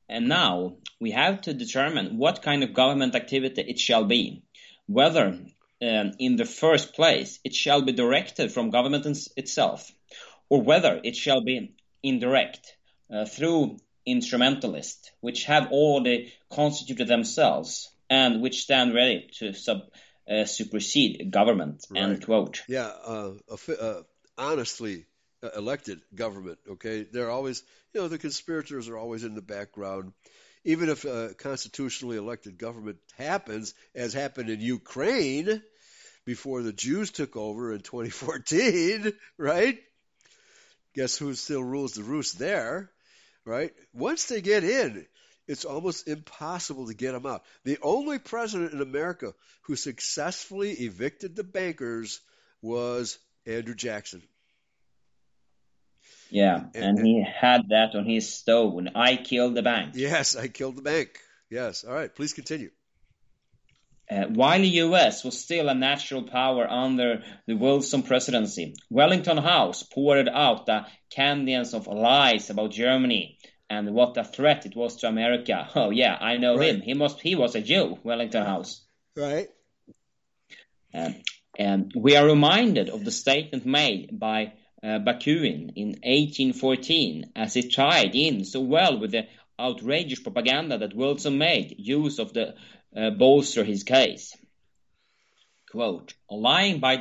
And now we have to determine what kind of government activity it shall be, whether in the first place it shall be directed from government itself, or whether it shall be indirect through instrumentalists, which have already constituted themselves and which stand ready to supersede government, right. End quote. Yeah, honestly elected government, okay? They're always, the conspirators are always in the background. Even if a constitutionally elected government happens, as happened in Ukraine before the Jews took over in 2014, right? Guess who still rules the roost there, right? Once they get in, it's almost impossible to get them out. The only president in America who successfully evicted the bankers was Andrew Jackson. Yeah, and he had that on his stove when I killed the bank. Yes, I killed the bank. Yes, all right, please continue. While the U.S. was still a natural power under the Wilson presidency, Wellington House poured out the candies of lies about Germany and what a threat it was to America. Oh, yeah, I know right. Him. He was a Jew, Wellington House. Right. And we are reminded of the statement made by Bakunin in 1814, as it tied in so well with the outrageous propaganda that Wilson made use of to bolster his case. Quote, lying by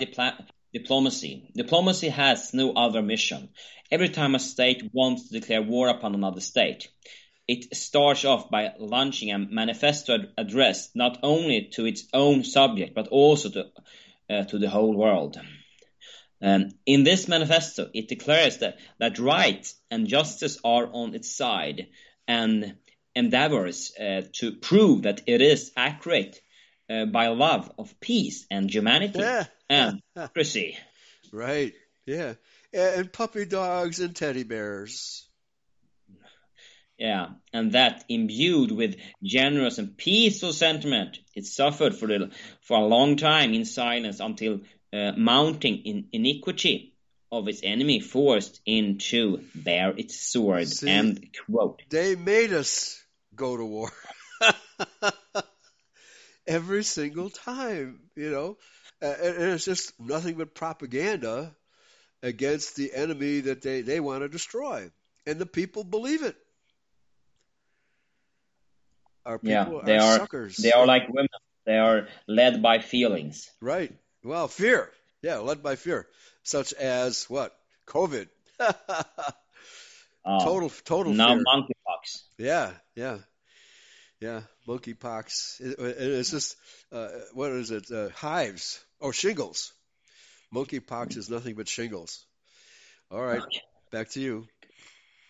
diplomacy. Diplomacy has no other mission. Every time a state wants to declare war upon another state, It starts off by launching a manifesto address not only to its own subject but also to the whole world. In this manifesto, it declares that right and justice are on its side and endeavors to prove that it is accurate by love of peace and humanity and democracy. Right, yeah. And puppy dogs and teddy bears. Yeah, and that, imbued with generous and peaceful sentiment, it suffered for a long time in silence until mounting iniquity of its enemy forced in to bear its sword. See, and quote. They made us go to war every single time, you know, and it's just nothing but propaganda against the enemy that they want to destroy, and the people believe it. Our people are suckers. They are like women. They are led by feelings. Right. Well, fear. Yeah, led by fear. Such as what? COVID. Total now fear. Now monkeypox. Yeah, monkeypox. It's just, what is it? Hives or shingles. Monkeypox is nothing but shingles. All right, back to you.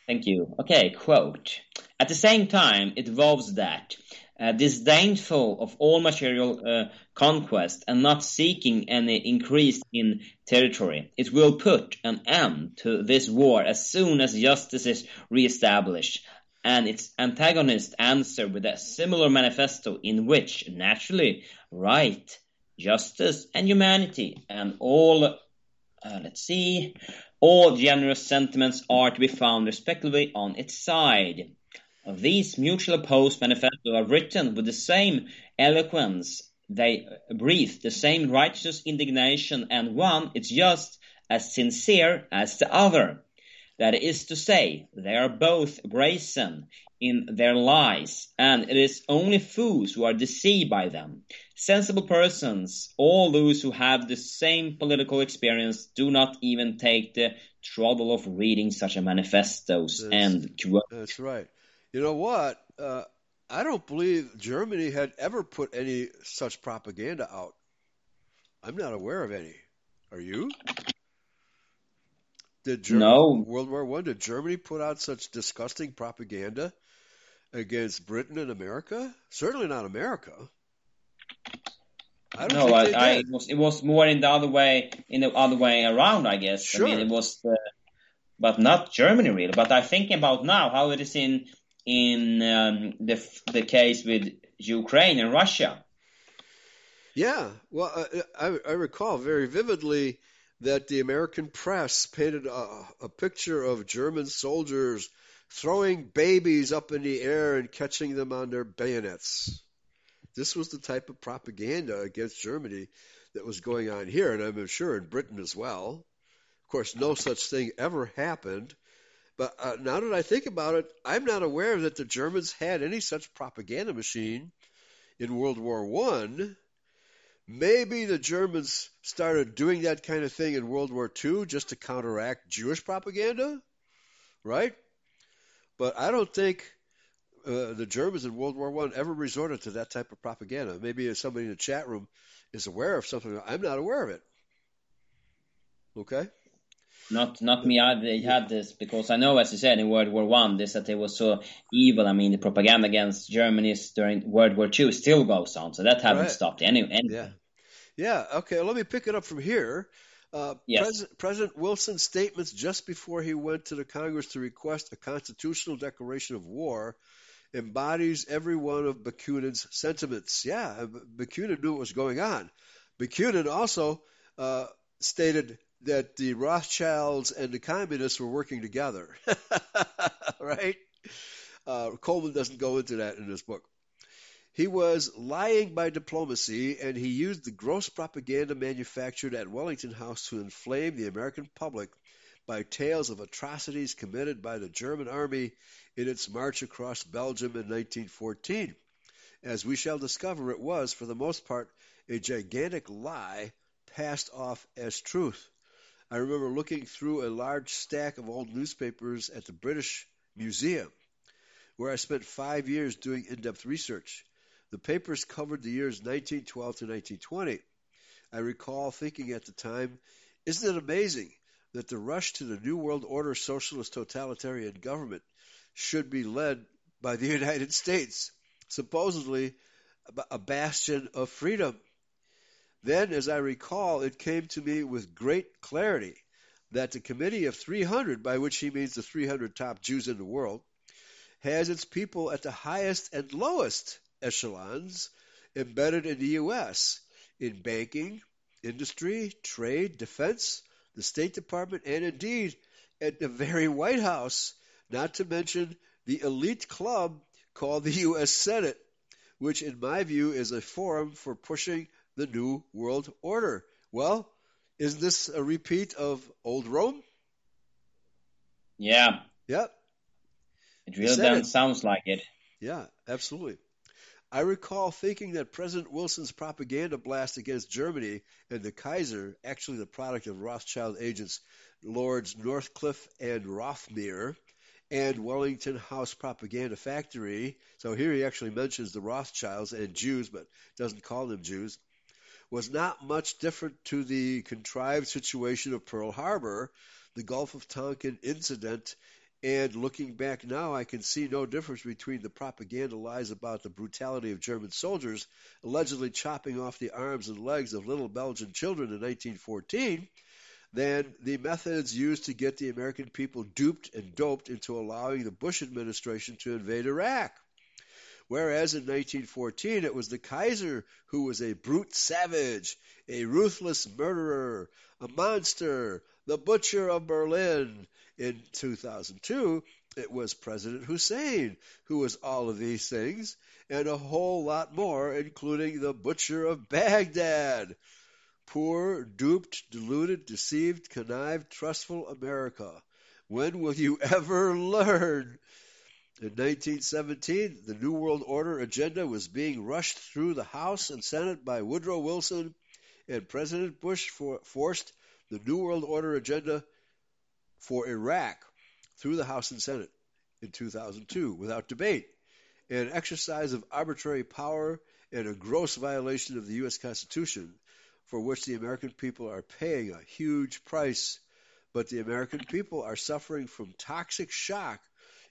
Thank you. Okay, quote. At the same time, it vows that disdainful of all material conquest and not seeking any increase in territory, it will put an end to this war as soon as justice is reestablished. And its antagonists answer with a similar manifesto in which, naturally, right, justice, and humanity, and all generous sentiments are to be found respectively on its side. These mutually opposed manifestos are written with the same eloquence. They breathe the same righteous indignation, and one is just as sincere as the other. That is to say, they are both brazen in their lies, and it is only fools who are deceived by them. Sensible persons, all those who have the same political experience, do not even take the trouble of reading such a manifestos. End quote. That's right. You know what? I don't believe Germany had ever put any such propaganda out. I'm not aware of any. Are you? No. World War I, did Germany put out such disgusting propaganda against Britain and America? Certainly not America. It was more in the other way around, I guess. Sure. I mean, it was, but not Germany really. But I'm thinking about now how it is in the case with Ukraine and Russia. Yeah, well, I recall very vividly that the American press painted a picture of German soldiers throwing babies up in the air and catching them on their bayonets. This was the type of propaganda against Germany that was going on here, and I'm sure in Britain as well. Of course, no such thing ever happened. But now that I think about it, I'm not aware that the Germans had any such propaganda machine in World War I. Maybe the Germans started doing that kind of thing in World War II just to counteract Jewish propaganda, right? But I don't think the Germans in World War I ever resorted to that type of propaganda. Maybe somebody in the chat room is aware of something. I'm not aware of it. Okay? Not me. I had this because I know, as you said, in World War One, this that it was so evil. I mean, the propaganda against Germany during World War Two still goes on, so that haven't stopped. Anyway. Yeah. Okay. Let me pick it up from here. Yes. President Wilson's statements just before he went to the Congress to request a constitutional declaration of war embodies every one of Bakunin's sentiments. Yeah, Bakunin knew what was going on. Bakunin also stated that the Rothschilds and the communists were working together, right? Coleman doesn't go into that in this book. He was lying by diplomacy, and he used the gross propaganda manufactured at Wellington House to inflame the American public by tales of atrocities committed by the German army in its march across Belgium in 1914. As we shall discover, it was, for the most part, a gigantic lie passed off as truth. I remember looking through a large stack of old newspapers at the British Museum where I spent 5 years doing in-depth research. The papers covered the years 1912 to 1920. I recall thinking at the time, isn't it amazing that the rush to the New World Order socialist totalitarian government should be led by the United States, supposedly a bastion of freedom? Then, as I recall, it came to me with great clarity that the Committee of 300, by which he means the 300 top Jews in the world, has its people at the highest and lowest echelons embedded in the U.S., in banking, industry, trade, defense, the State Department, and indeed at the very White House, not to mention the elite club called the U.S. Senate, which in my view is a forum for pushing the New World Order. Well, isn't this a repeat of old Rome? Yeah. Yep. It really sounds like it. Yeah, absolutely. I recall thinking that President Wilson's propaganda blast against Germany and the Kaiser, actually the product of Rothschild agents Lords Northcliffe and Rothmere, and Wellington House propaganda factory, so here he actually mentions the Rothschilds and Jews, but doesn't call them Jews, was not much different to the contrived situation of Pearl Harbor, the Gulf of Tonkin incident, and looking back now, I can see no difference between the propaganda lies about the brutality of German soldiers allegedly chopping off the arms and legs of little Belgian children in 1914 than the methods used to get the American people duped and doped into allowing the Bush administration to invade Iraq. Whereas in 1914, it was the Kaiser who was a brute savage, a ruthless murderer, a monster, the butcher of Berlin. In 2002, it was President Hussein who was all of these things, and a whole lot more, including the butcher of Baghdad. Poor, duped, deluded, deceived, connived, trustful America. When will you ever learn? In 1917, the New World Order agenda was being rushed through the House and Senate by Woodrow Wilson, and President Bush forced the New World Order agenda for Iraq through the House and Senate in 2002 without debate, an exercise of arbitrary power and a gross violation of the U.S. Constitution, for which the American people are paying a huge price. But the American people are suffering from toxic shock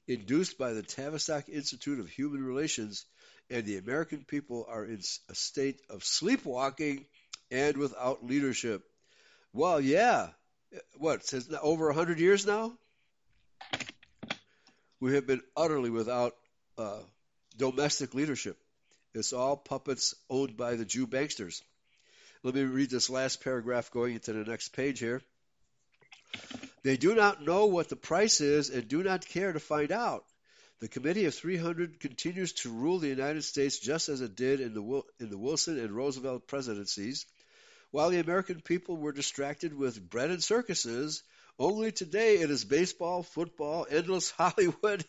induced by the Tavistock Institute of Human Relations, and the American people are in a state of sleepwalking and without leadership. Well, yeah. What, since over 100 years now? We have been utterly without domestic leadership. It's all puppets owned by the Jew banksters. Let me read this last paragraph going into the next page here. They do not know what the price is and do not care to find out. The Committee of 300 continues to rule the United States just as it did in the Wilson and Roosevelt presidencies, while the American people were distracted with bread and circuses. Only today it is baseball, football, endless Hollywood,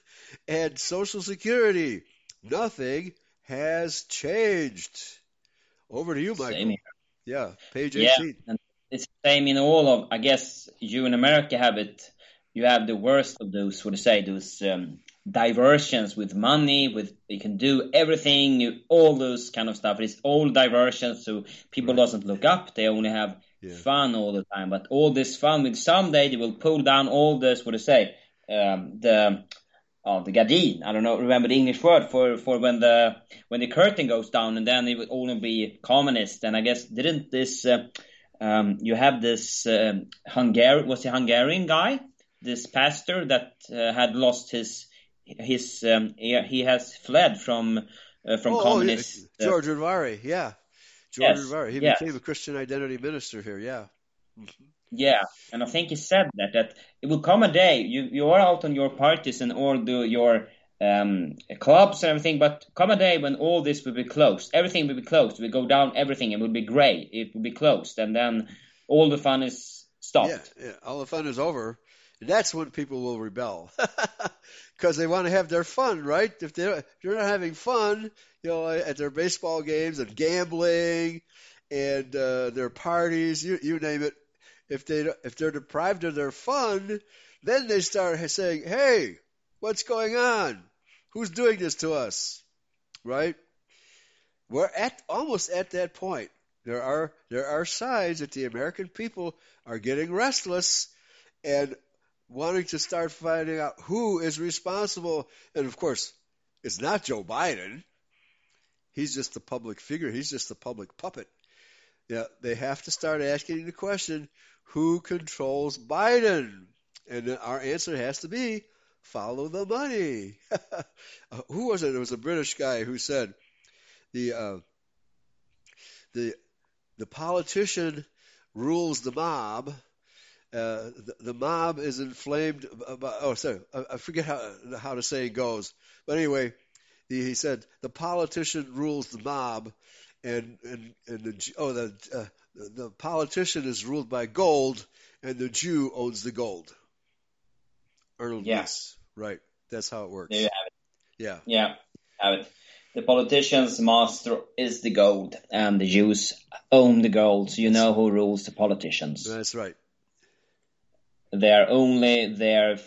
and Social Security. Nothing has changed. Over to you, Michael. Yeah, page 18. Yeah. It's the same in all of, I guess, you in America have it. You have the worst of those, what do you say, those diversions with money, with you can do everything, all those kind of stuff. It's all diversions, so people doesn't look up. They only have fun all the time. But all this fun, with someday they will pull down all this, what do you say, the gardine. I don't know, remember the English word for when the curtain goes down, and then it would only be communist. And I guess didn't this... you have this Hungarian guy, this pastor that had lost his he has fled from communists. George Udvari, George Udvari. He became a Christian identity minister here, Mm-hmm. Yeah, and I think he said that it will come a day, you are out on your parties and all your clubs and everything, but come a day when all this will be closed. Everything will be closed. We go down everything. It will be grey. It will be closed, and then all the fun is stopped. Yeah. All the fun is over. That's when people will rebel, because they want to have their fun, right? If you're not having fun, at their baseball games and gambling and their parties, you name it. If they're deprived of their fun, then they start saying, "Hey, what's going on? Who's doing this to us, right? We're almost at that point. There are signs that the American people are getting restless and wanting to start finding out who is responsible. And, of course, it's not Joe Biden. He's just the public figure. He's just the public puppet. Yeah, they have to start asking the question, who controls Biden? And our answer has to be, follow the money. Who was it? It was a British guy who said the politician rules the mob. The mob is inflamed by, I forget how the saying goes. But anyway, he said the politician rules the mob, and the politician is ruled by gold, and the Jew owns the gold. Arnold Yes. Reese, right? That's how it works. There you have it. Yeah. Have it. The politician's master is the gold, and the Jews own the gold. So you know who rules the politicians. That's right. They're only their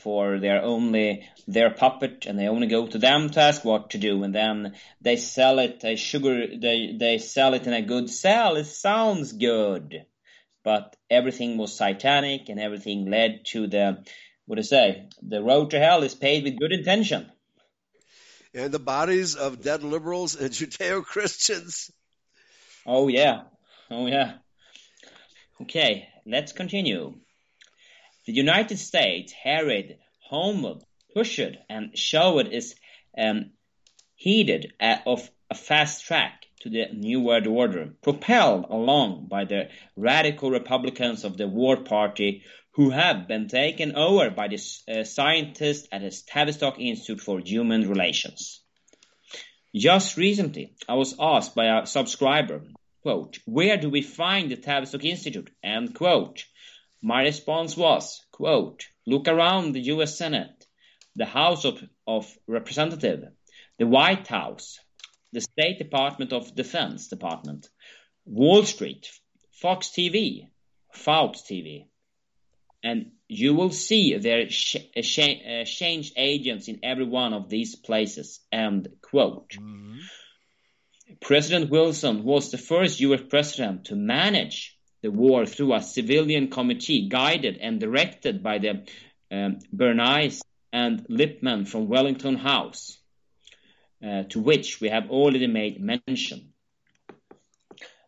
puppet, and they only go to them to ask what to do, and then they sell it a sugar. They sell it in a good sell. It sounds good, but everything was satanic, and everything led to the. What do you say? The road to hell is paved with good intention. And the bodies of dead liberals and Judeo-Christians. Oh, yeah. Okay, let's continue. The United States harried, homed, pushed, and showed is heeded of a fast track to the New World Order, propelled along by the radical Republicans of the War Party, who have been taken over by this scientist at the Tavistock Institute for Human Relations. Just recently, I was asked by a subscriber, quote, where do we find the Tavistock Institute? End quote. My response was, quote, look around the U.S. Senate, the House of Representatives, the White House, the State Department of Defense Department, Wall Street, Fox TV, and you will see their change agents in every one of these places, end quote. Mm-hmm. President Wilson was the first U.S. president to manage the war through a civilian committee guided and directed by the Bernays and Lippmann from Wellington House, to which we have already made mention.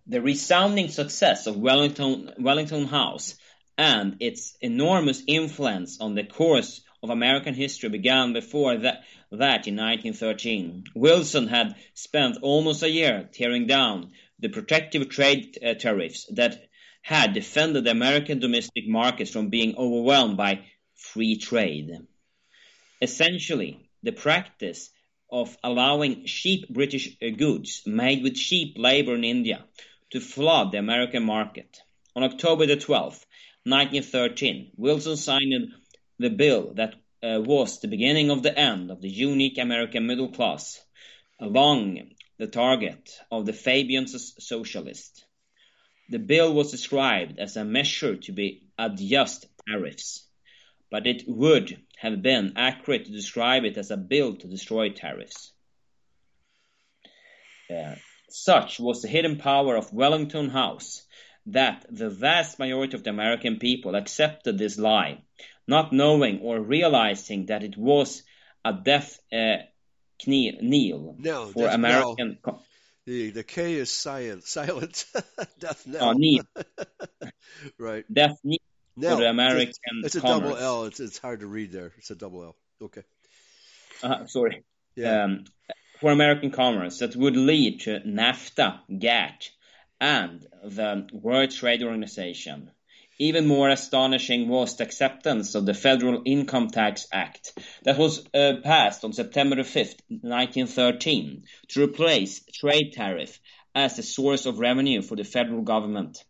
The resounding success of Wellington House and its enormous influence on the course of American history began before that in 1913. Wilson had spent almost a year tearing down the protective trade tariffs that had defended the American domestic markets from being overwhelmed by free trade. Essentially, the practice of allowing cheap British goods made with cheap labor in India to flood the American market. On October the 12th, 1913, Wilson signed the bill that was the beginning of the end of the unique American middle class along the target of the Fabian socialist. The bill was described as a measure to be adjust tariffs, but it would have been accurate to describe it as a bill to destroy tariffs. Such was the hidden power of Wellington House, that the vast majority of the American people accepted this lie, not knowing or realizing that it was a death knell for American... No. The K is silent. Death knell. Oh, right. Death knell for the American It's a double L. It's hard to read there. It's a double L. Okay. Sorry. Yeah. For American commerce, that would lead to NAFTA, GATT, and the World Trade Organization. Even more astonishing was the acceptance of the Federal Income Tax Act that was passed on September 5th, 1913, to replace trade tariff as the source of revenue for the federal government.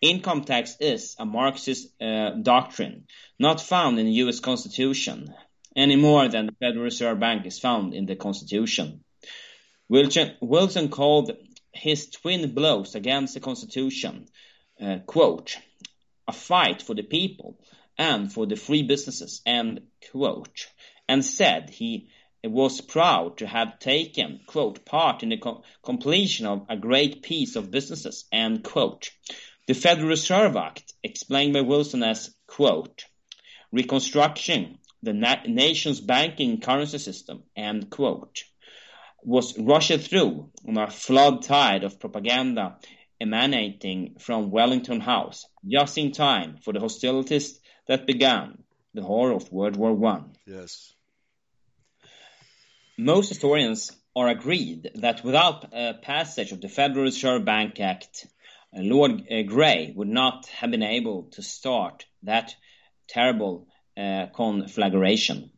Income tax is a Marxist doctrine not found in the U.S. Constitution, any more than the Federal Reserve Bank is found in the Constitution. Wilson called his twin blows against the Constitution, quote, a fight for the people and for the free businesses, end quote, and said he was proud to have taken, quote, part in the completion of a great piece of businesses, end quote. The Federal Reserve Act, explained by Wilson as, quote, reconstruction, the nation's banking currency system, end quote, was rushed through on a flood tide of propaganda emanating from Wellington House, just in time for the hostilities that began the horror of World War I. Yes. Most historians are agreed that without passage of the Federal Reserve Bank Act, Lord Grey would not have been able to start that terrible conflagration.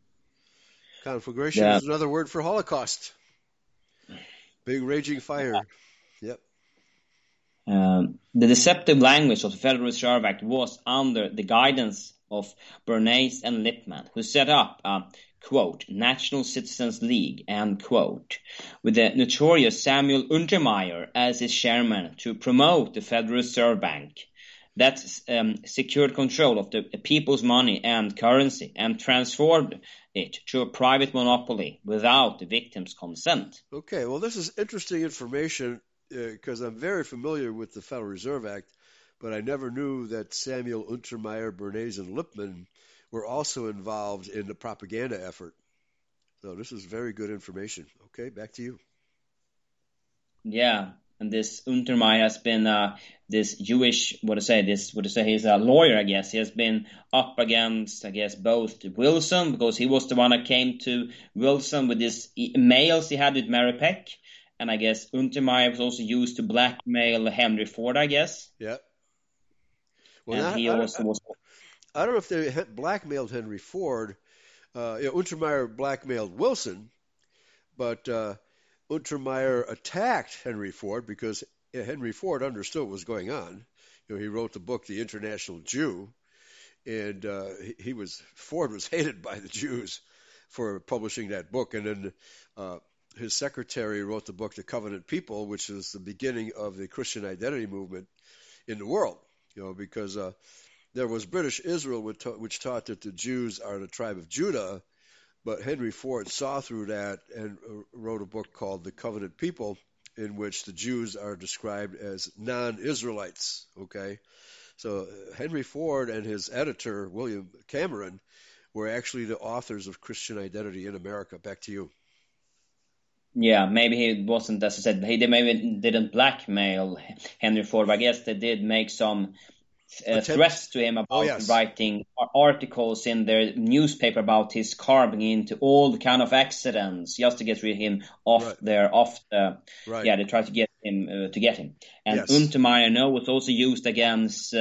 Conflagration is another word for Holocaust. Big raging fire. Yep. The deceptive language of the Federal Reserve Act was under the guidance of Bernays and Lippmann, who set up a, quote, National Citizens League, end quote, with the notorious Samuel Untermeyer as his chairman to promote the Federal Reserve Bank. That secured control of the people's money and currency and transformed it to a private monopoly without the victim's consent. Okay, well, this is interesting information because I'm very familiar with the Federal Reserve Act, but I never knew that Samuel Untermeyer, Bernays, and Lippmann were also involved in the propaganda effort. So this is very good information. Okay, back to you. Yeah. And this Untermeyer has been he's a lawyer, I guess. He has been up against, I guess, both Wilson, because he was the one that came to Wilson with his emails he had with Mary Peck. And I guess Untermeyer was also used to blackmail Henry Ford, I guess. Yeah. Well, and I don't know if they blackmailed Henry Ford. Untermeyer blackmailed Wilson, but... Untermeyer attacked Henry Ford because Henry Ford understood what was going on. You know, he wrote the book, The International Jew, and Ford was hated by the Jews for publishing that book. And then his secretary wrote the book, The Covenant People, which is the beginning of the Christian identity movement in the world, you know, because there was British Israel, which taught that the Jews are the tribe of Judah. But Henry Ford saw through that and wrote a book called The Covenant People, in which the Jews are described as non-Israelites, okay? So Henry Ford and his editor, William Cameron, were actually the authors of Christian Identity in America. Back to you. Yeah, maybe he wasn't, as I said, he maybe didn't blackmail Henry Ford, but I guess they did make some... threats to him about writing articles in their newspaper about his carving into all kind of accidents just to get rid of him off they tried to get him and yes. Untermeyer was also used against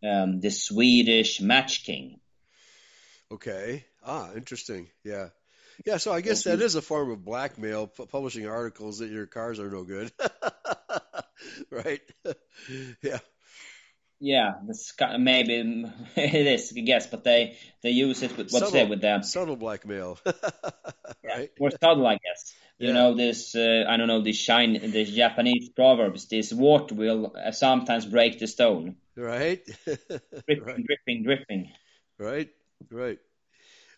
the Swedish Match King. Interesting. Yeah, so I guess that is a form of blackmail, publishing articles that your cars are no good. Right. Yeah. Yeah, maybe it is, I guess, but they use it with subtle blackmail, right? Or subtle, I guess. Yeah. You know, this the Japanese proverbs, this water will sometimes break the stone, right? dripping, right.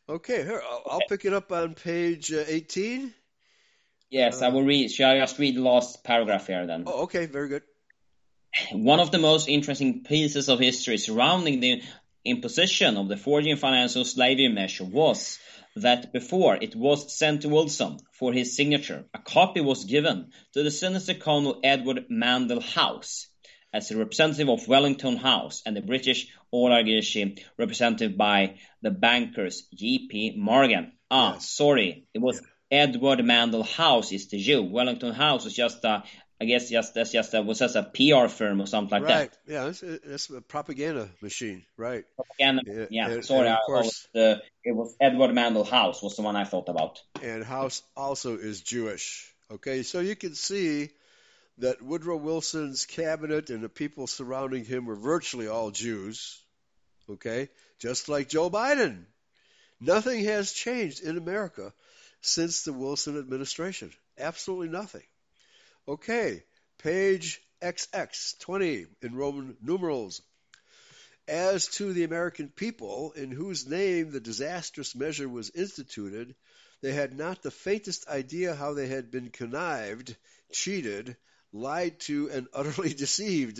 Okay, here I'll pick it up on page 18. Yes, I will read. Shall I just read the last paragraph here then? Oh, okay, very good. One of the most interesting pieces of history surrounding the imposition of the forging financial slavery measure was that before it was sent to Wilson for his signature, a copy was given to the sinister Colonel Edward Mandel House as a representative of Wellington House and the British oligarchy represented by the bankers J.P. Morgan. Edward Mandel House is the Jew. Wellington House is just a... I guess was just a PR firm or something like that. Right, yeah, it's a propaganda machine, right? Propaganda, yeah. It was Edward Mandel House was the one I thought about. And House also is Jewish. Okay, so you can see that Woodrow Wilson's cabinet and the people surrounding him were virtually all Jews, okay? Just like Joe Biden. Nothing has changed in America since the Wilson administration. Absolutely nothing. Okay, page XX, 20 in Roman numerals. As to the American people, in whose name the disastrous measure was instituted, They had not the faintest idea how they had been connived, cheated, lied to, and utterly deceived.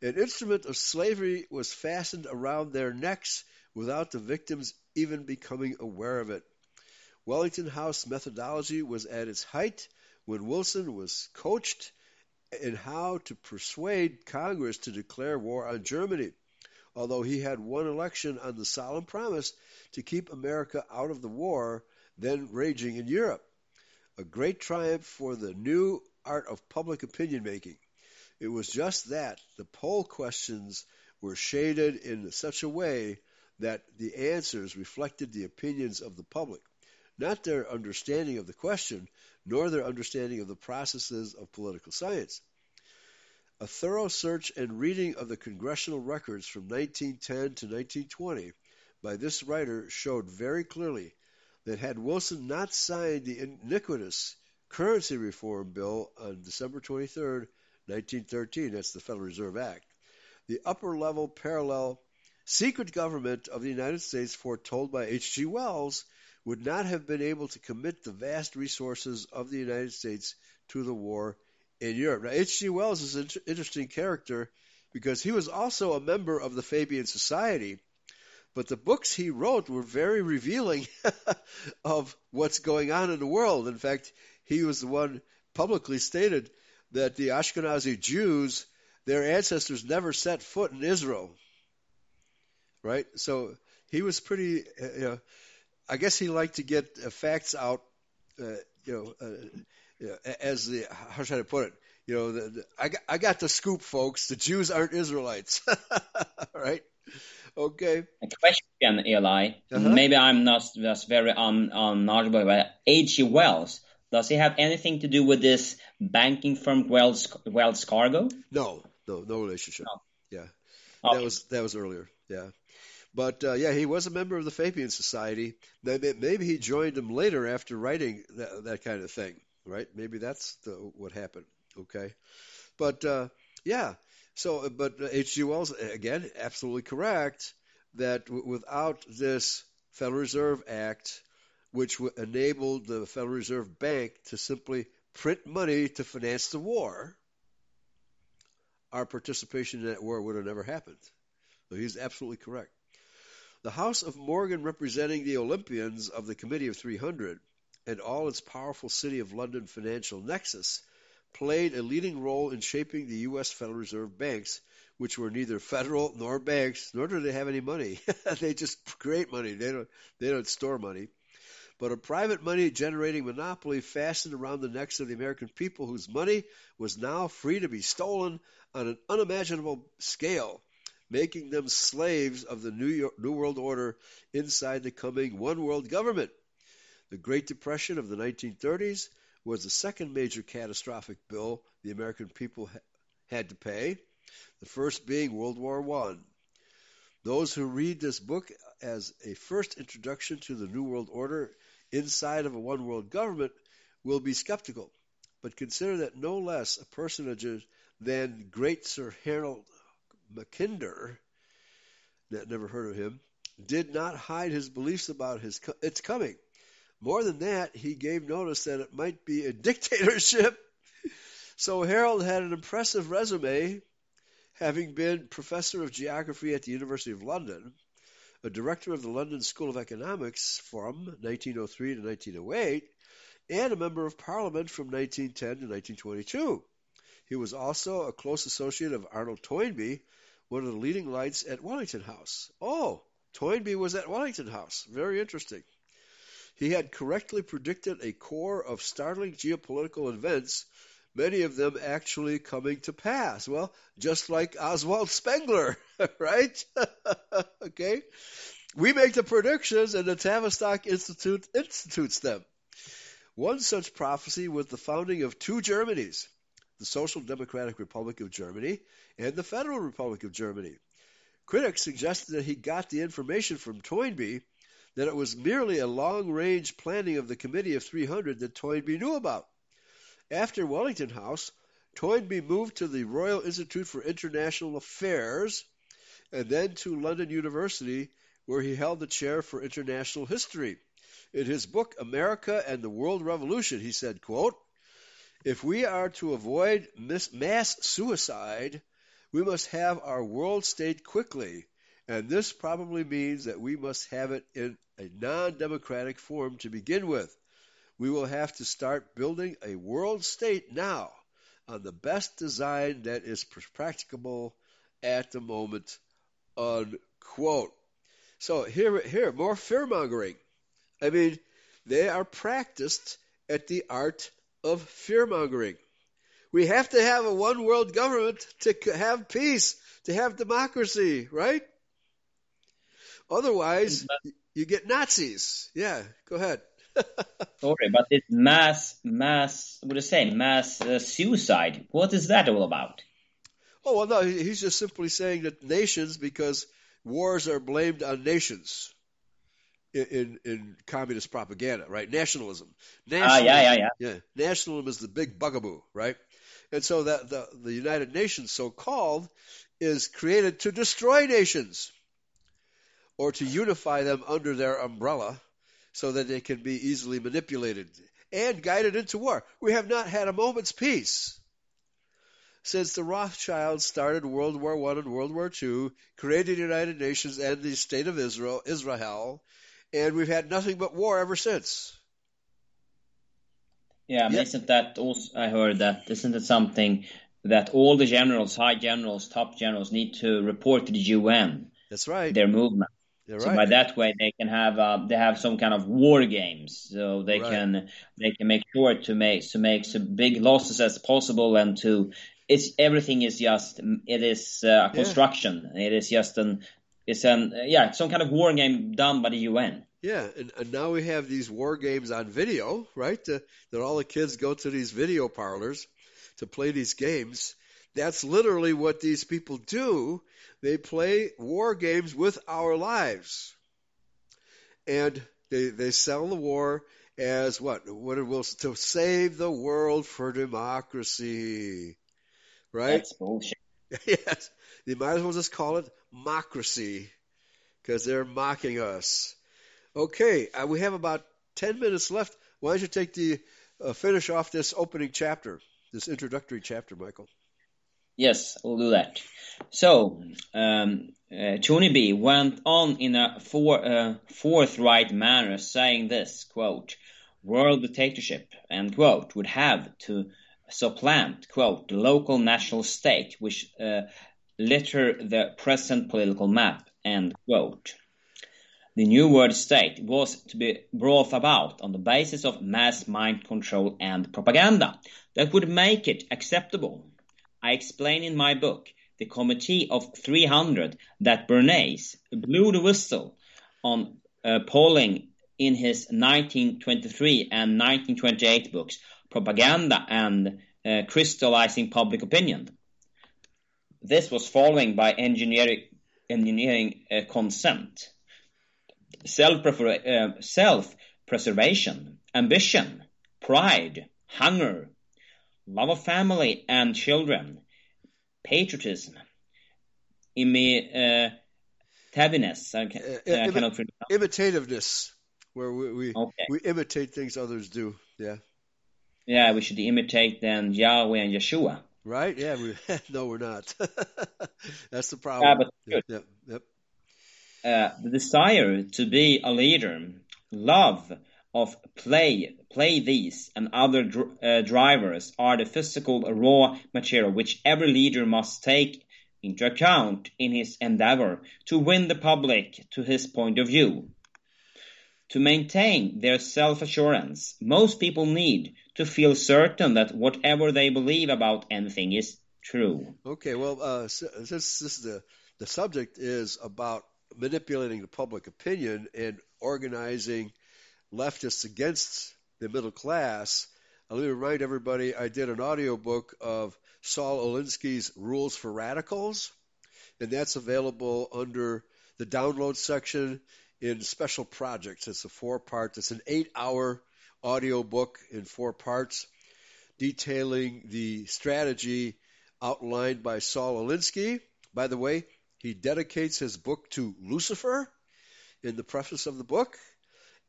An instrument of slavery was fastened around their necks without the victims even becoming aware of it. Wellington House methodology was at its height when Wilson was coached in how to persuade Congress to declare war on Germany, although he had won election on the solemn promise to keep America out of the war then raging in Europe. A great triumph for the new art of public opinion making. It was just that the poll questions were shaded in such a way that the answers reflected the opinions of the public, not their understanding of the question, nor their understanding of the processes of political science. A thorough search and reading of the congressional records from 1910 to 1920 by this writer showed very clearly that had Wilson not signed the iniquitous currency reform bill on December 23, 1913, that's the Federal Reserve Act, the upper-level parallel secret government of the United States foretold by H.G. Wells would not have been able to commit the vast resources of the United States to the war in Europe. Now, H.G. Wells is an interesting character because he was also a member of the Fabian Society, but the books he wrote were very revealing of what's going on in the world. In fact, he was the one publicly stated that the Ashkenazi Jews, their ancestors never set foot in Israel, right? So he was pretty, I guess he liked to get facts out, as the, how should I put it? I got the scoop, folks. The Jews aren't Israelites, right? Okay. A question, Eli. Uh-huh. Maybe I'm not just very knowledgeable about H.G. Wells. Does he have anything to do with this banking firm Wells Fargo? No relationship. No. Yeah, okay. that was earlier. Yeah, but he was a member of the Fabian Society. Maybe he joined them later after writing that kind of thing, right? Maybe that's what happened. Okay, but So, but H.G. Wells again, absolutely correct that without this Federal Reserve Act, which enabled the Federal Reserve Bank to simply print money to finance the war, our participation in that war would have never happened. So he's absolutely correct. The House of Morgan, representing the Olympians of the Committee of 300 and all its powerful City of London financial nexus, played a leading role in shaping the U.S. Federal Reserve banks, which were neither federal nor banks, nor do they have any money. They just create money. They don't store money. But a private money-generating monopoly fastened around the necks of the American people, whose money was now free to be stolen on an unimaginable scale, making them slaves of the New World Order inside the coming one-world government. The Great Depression of the 1930s was the second major catastrophic bill the American people had to pay, the first being World War I. Those who read this book as a first introduction to the New World Order inside of a one-world government will be skeptical, but consider that no less a personage than great Sir Harold Mackinder, never heard of him, did not hide his beliefs about its coming. More than that, he gave notice that it might be a dictatorship. So Harold had an impressive resume, having been professor of geography at the University of London, a director of the London School of Economics from 1903 to 1908, and a member of Parliament from 1910 to 1922. He was also a close associate of Arnold Toynbee, one of the leading lights at Wellington House. Oh, Toynbee was at Wellington House. Very interesting. He had correctly predicted a core of startling geopolitical events, many of them actually coming to pass. Well, just like Oswald Spengler, right? Okay? We make the predictions, and the Tavistock Institute institutes them. One such prophecy was the founding of two Germanys, the Social Democratic Republic of Germany and the Federal Republic of Germany. Critics suggested that he got the information from Toynbee, that it was merely a long-range planning of the Committee of 300 that Toynbee knew about. After Wellington House, Toynbee moved to the Royal Institute for International Affairs and then to London University, where he held the chair for international history, In his book, America and the World Revolution, he said, quote, "If we are to avoid mass suicide, we must have our world state quickly, and this probably means that we must have it in a non-democratic form to begin with. We will have to start building a world state now on the best design that is practicable at the moment," unquote. So here, more fearmongering. I mean, they are practiced at the art of fearmongering. We have to have a one-world government to have peace, to have democracy, right? Otherwise, you get Nazis. Yeah, go ahead. Sorry, but it's mass suicide. What is that all about? Oh, well, no, he's just simply saying that nations, because wars are blamed on nations in communist propaganda, right? Nationalism. Nationalism is the big bugaboo, right? And so that the United Nations, so-called, is created to destroy nations or to unify them under their umbrella, so that they can be easily manipulated and guided into war. We have not had a moment's peace since the Rothschilds started World War I and World War II, created the United Nations and the State of Israel, and we've had nothing but war ever since. Yeah, but isn't that also, I heard that, isn't it something that all the generals, high generals, top generals need to report to the UN? That's right. Their movement. They're so right. By that way, they can have they have some kind of war games, so they can make sure to make some big losses as possible, and everything is just construction. Yeah. It's some kind of war game done by the UN. Yeah, and now we have these war games on video, right? That all the kids go to these video parlors to play these games. That's literally what these people do. They play war games with our lives. And they sell the war as what? What it will, to save the world for democracy. Right? That's bullshit. Yes. You might as well just call it democracy, because they're mocking us. Okay. We have about 10 minutes left. Why don't you take finish off this opening chapter, this introductory chapter, Michael? Yes, we'll do that. So, Toynbee went on in a forthright manner, saying this, quote, "World dictatorship," end quote, "would have to supplant," quote, "the local national state which litter the present political map," end quote. The new world state was to be brought about on the basis of mass mind control and propaganda that would make it acceptable. I explain in my book, The Committee of 300, that Bernays blew the whistle on polling in his 1923 and 1928 books, Propaganda and Crystallizing Public Opinion. This was followed by engineering consent, self-preservation, ambition, pride, hunger, love of family and children, patriotism, imitativeness, where we imitate things others do. Yeah. Yeah, we should imitate then Yahweh and Yeshua. Right? Yeah. No, we're not. That's the problem. Yeah, but the desire to be a leader, love of play these and other drivers are the physical raw material which every leader must take into account in his endeavor to win the public to his point of view. To maintain their self-assurance, most people need to feel certain that whatever they believe about anything is true. Okay, well, since this is the subject is about manipulating the public opinion and organizing leftists against the middle class, let me remind everybody I did an audiobook of Saul Alinsky's Rules for Radicals, and that's available under the download section in Special Projects. It's an 8-hour audiobook in 4 parts detailing the strategy outlined by Saul Alinsky. By the way, he dedicates his book to Lucifer in the preface of the book.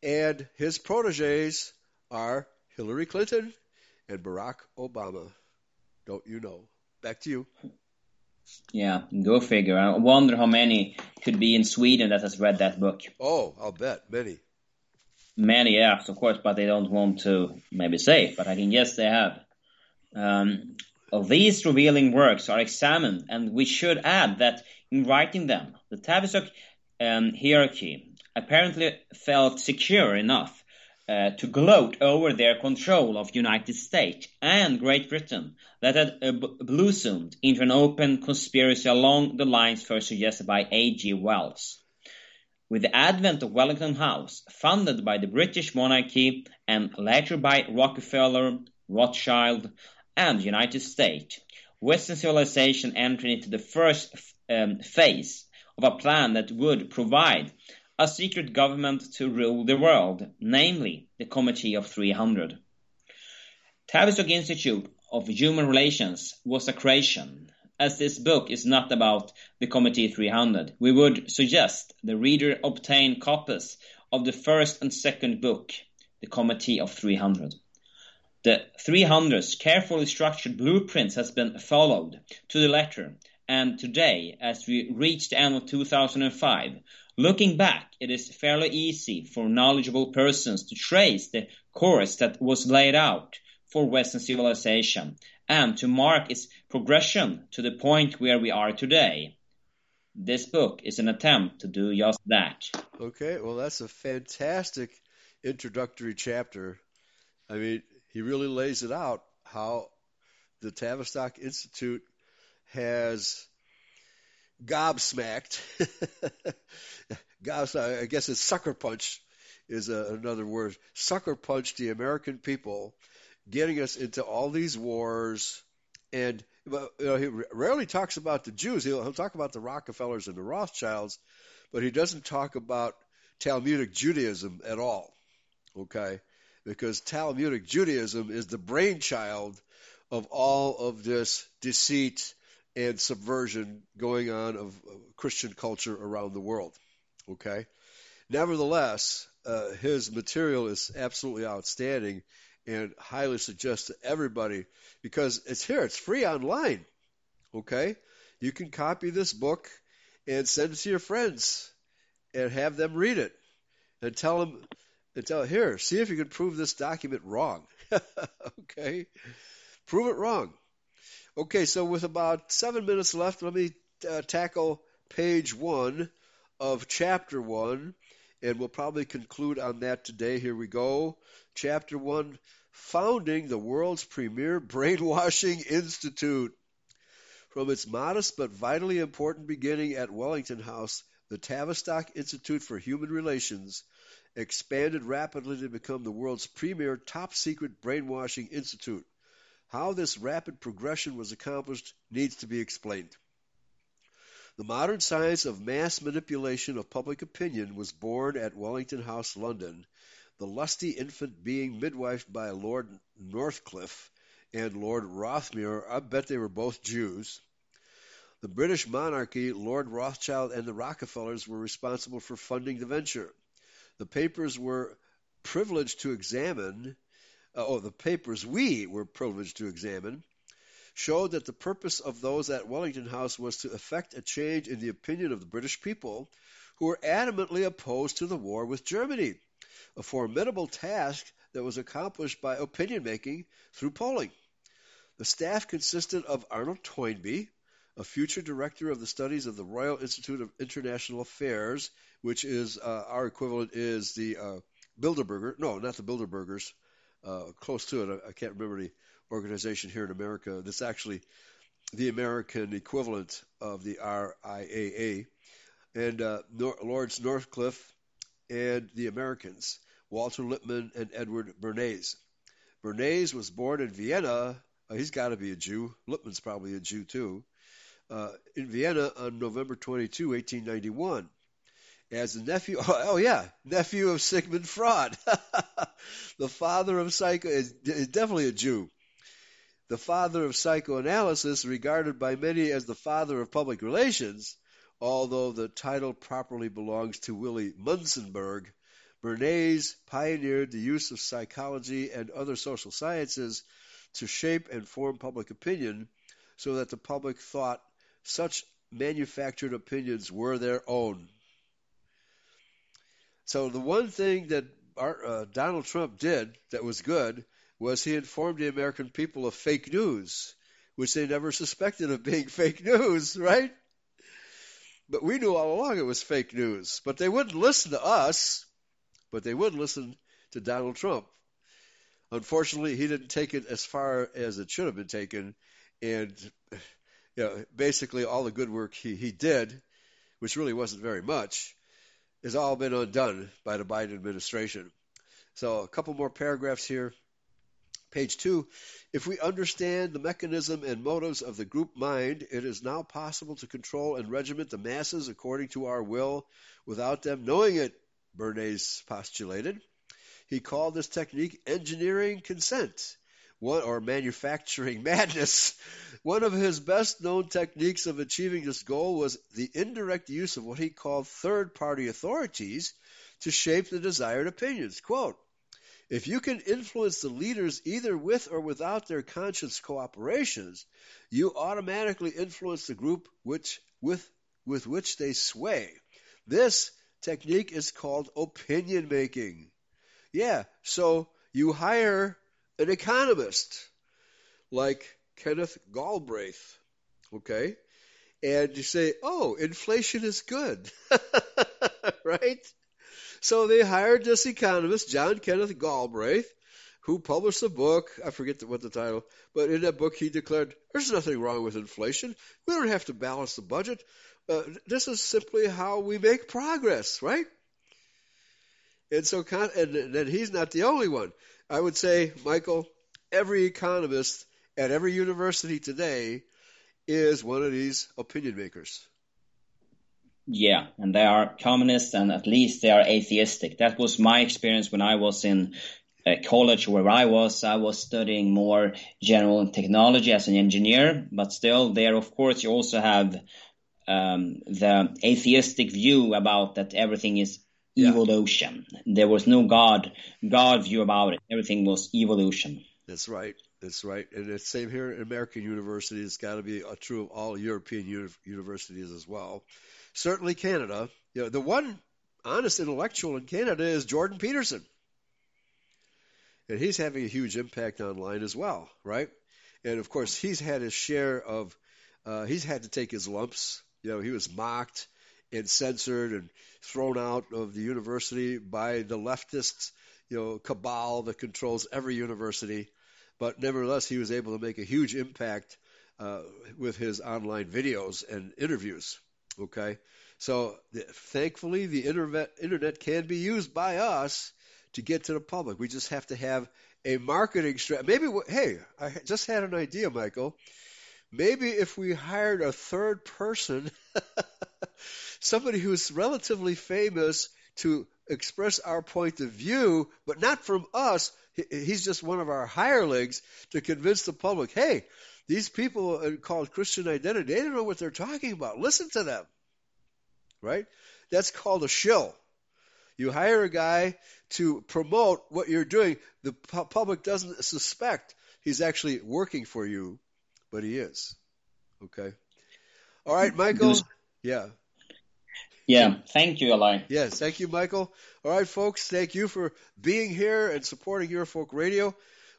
And his proteges are Hillary Clinton and Barack Obama. Don't you know? Back to you. Yeah, go figure. I wonder how many could be in Sweden that has read that book. Oh, I'll bet. Many. Many, yes, of course, but they don't want to maybe say, but I can guess they have. These revealing works are examined, and we should add that in writing them, the Tavistock hierarchy apparently felt secure enough to gloat over their control of United States and Great Britain that had blossomed into an open conspiracy along the lines first suggested by H.G. Wells. With the advent of Wellington House, funded by the British monarchy and later by Rockefeller, Rothschild, and the United States, Western civilization entered into the first phase of a plan that would provide a secret government to rule the world, namely the Committee of 300. Tavistock Institute of Human Relations was a creation. As this book is not about the Committee 300, we would suggest the reader obtain copies of the first and second book, The Committee of 300. The 300's carefully structured blueprints has been followed to the letter, and today, as we reach the end of 2005, looking back, it is fairly easy for knowledgeable persons to trace the course that was laid out for Western civilization and to mark its progression to the point where we are today. This book is an attempt to do just that. Okay, well, that's a fantastic introductory chapter. I mean, he really lays it out, how the Tavistock Institute has gobsmacked, I guess it's sucker punch is another word, sucker punched the American people, getting us into all these wars. And he rarely talks about the Jews. He'll talk about the Rockefellers and the Rothschilds, but he doesn't talk about Talmudic Judaism at all, okay? Because Talmudic Judaism is the brainchild of all of this deceit and subversion going on of Christian culture around the world, okay? Nevertheless, his material is absolutely outstanding and highly suggest to everybody, because it's here, it's free online, okay? You can copy this book and send it to your friends and have them read it and tell them, here, see if you can prove this document wrong. Okay? Prove it wrong. Okay, so with about 7 minutes left, let me tackle page 1 of chapter 1, and we'll probably conclude on that today. Here we go. Chapter 1, Founding the World's Premier Brainwashing Institute. From its modest but vitally important beginning at Wellington House, the Tavistock Institute for Human Relations expanded rapidly to become the world's premier top-secret brainwashing institute. How this rapid progression was accomplished needs to be explained. The modern science of mass manipulation of public opinion was born at Wellington House, London, the lusty infant being midwifed by Lord Northcliffe and Lord Rothmere. I bet they were both Jews. The British monarchy, Lord Rothschild, and the Rockefellers were responsible for funding the venture. The papers we were privileged to examine showed that the purpose of those at Wellington House was to effect a change in the opinion of the British people, who were adamantly opposed to the war with Germany, a formidable task that was accomplished by opinion-making through polling. The staff consisted of Arnold Toynbee, a future director of the studies of the Royal Institute of International Affairs, which is our equivalent is the Bilderberger. No, not the Bilderbergers. Close to it. I can't remember the organization here in America. That's actually the American equivalent of the RIAA. And Lords Northcliffe and the Americans, Walter Lippmann and Edward Bernays. Bernays was born in Vienna. He's got to be a Jew. Lippmann's probably a Jew too. In Vienna on November 22, 1891, as the nephew, nephew of Sigmund Freud, the father of is definitely a Jew, the father of psychoanalysis, regarded by many as the father of public relations, although the title properly belongs to Willy Munzenberg, Bernays pioneered the use of psychology and other social sciences to shape and form public opinion so that the public thought such manufactured opinions were their own. So the one thing that Donald Trump did that was good was he informed the American people of fake news, which they never suspected of being fake news, right? But we knew all along it was fake news. But they wouldn't listen to us, but they would listen to Donald Trump. Unfortunately, he didn't take it as far as it should have been taken, and you know, basically all the good work he did, which really wasn't very much, has all been undone by the Biden administration. So a couple more paragraphs here. Page 2, if we understand the mechanism and motives of the group mind, it is now possible to control and regiment the masses according to our will without them knowing it, Bernays postulated. He called this technique engineering consent, or manufacturing madness. One of his best-known techniques of achieving this goal was the indirect use of what he called third-party authorities to shape the desired opinions. Quote, if you can influence the leaders either with or without their conscious cooperations, you automatically influence the group with which they sway. This technique is called opinion making. Yeah, so you hire an economist like Kenneth Galbraith, okay? And you say, oh, inflation is good, right? So they hired this economist, John Kenneth Galbraith, who published a book. I forget what the title, but in that book he declared, there's nothing wrong with inflation. We don't have to balance the budget. This is simply how we make progress, right? And so, and then he's not the only one. I would say, Michael, every economist at every university today is one of these opinion makers. Yeah, and they are communists, and at least they are atheistic. That was my experience when I was in college, where I was studying more general technology as an engineer. But still there, of course, you also have the atheistic view about that everything is evolution. Yeah. There was no God view about it. Everything was evolution. That's right. That's right. And it's same here in American universities. It's got to be true of all European universities as well. Certainly Canada. You know, the one honest intellectual in Canada is Jordan Peterson. And he's having a huge impact online as well, right? And, of course, he's had his share of he's had to take his lumps. You know, he was mocked and censored and thrown out of the university by the leftists, you know, cabal that controls every university. But nevertheless, he was able to make a huge impact with his online videos and interviews. Okay, so thankfully the internet can be used by us to get to the public. We just have to have a marketing strategy. Maybe, hey, I just had an idea, Michael. Maybe if we hired a third person, somebody who's relatively famous to express our point of view, but not from us. He's just one of our hirelings to convince the public, hey, these people called Christian identity, they don't know what they're talking about. Listen to them, right? That's called a shill. You hire a guy to promote what you're doing. The public doesn't suspect he's actually working for you, but he is. Okay. All right, Michael. Yeah. Yeah, thank you, Eli. Yes, thank you, Michael. All right, folks, thank you for being here and supporting Eurofolk Radio.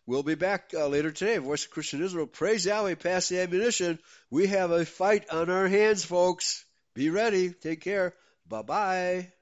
We'll be back later today. Voice of Christian Israel, praise Yahweh, pass the ammunition. We have a fight on our hands, folks. Be ready. Take care. Bye-bye.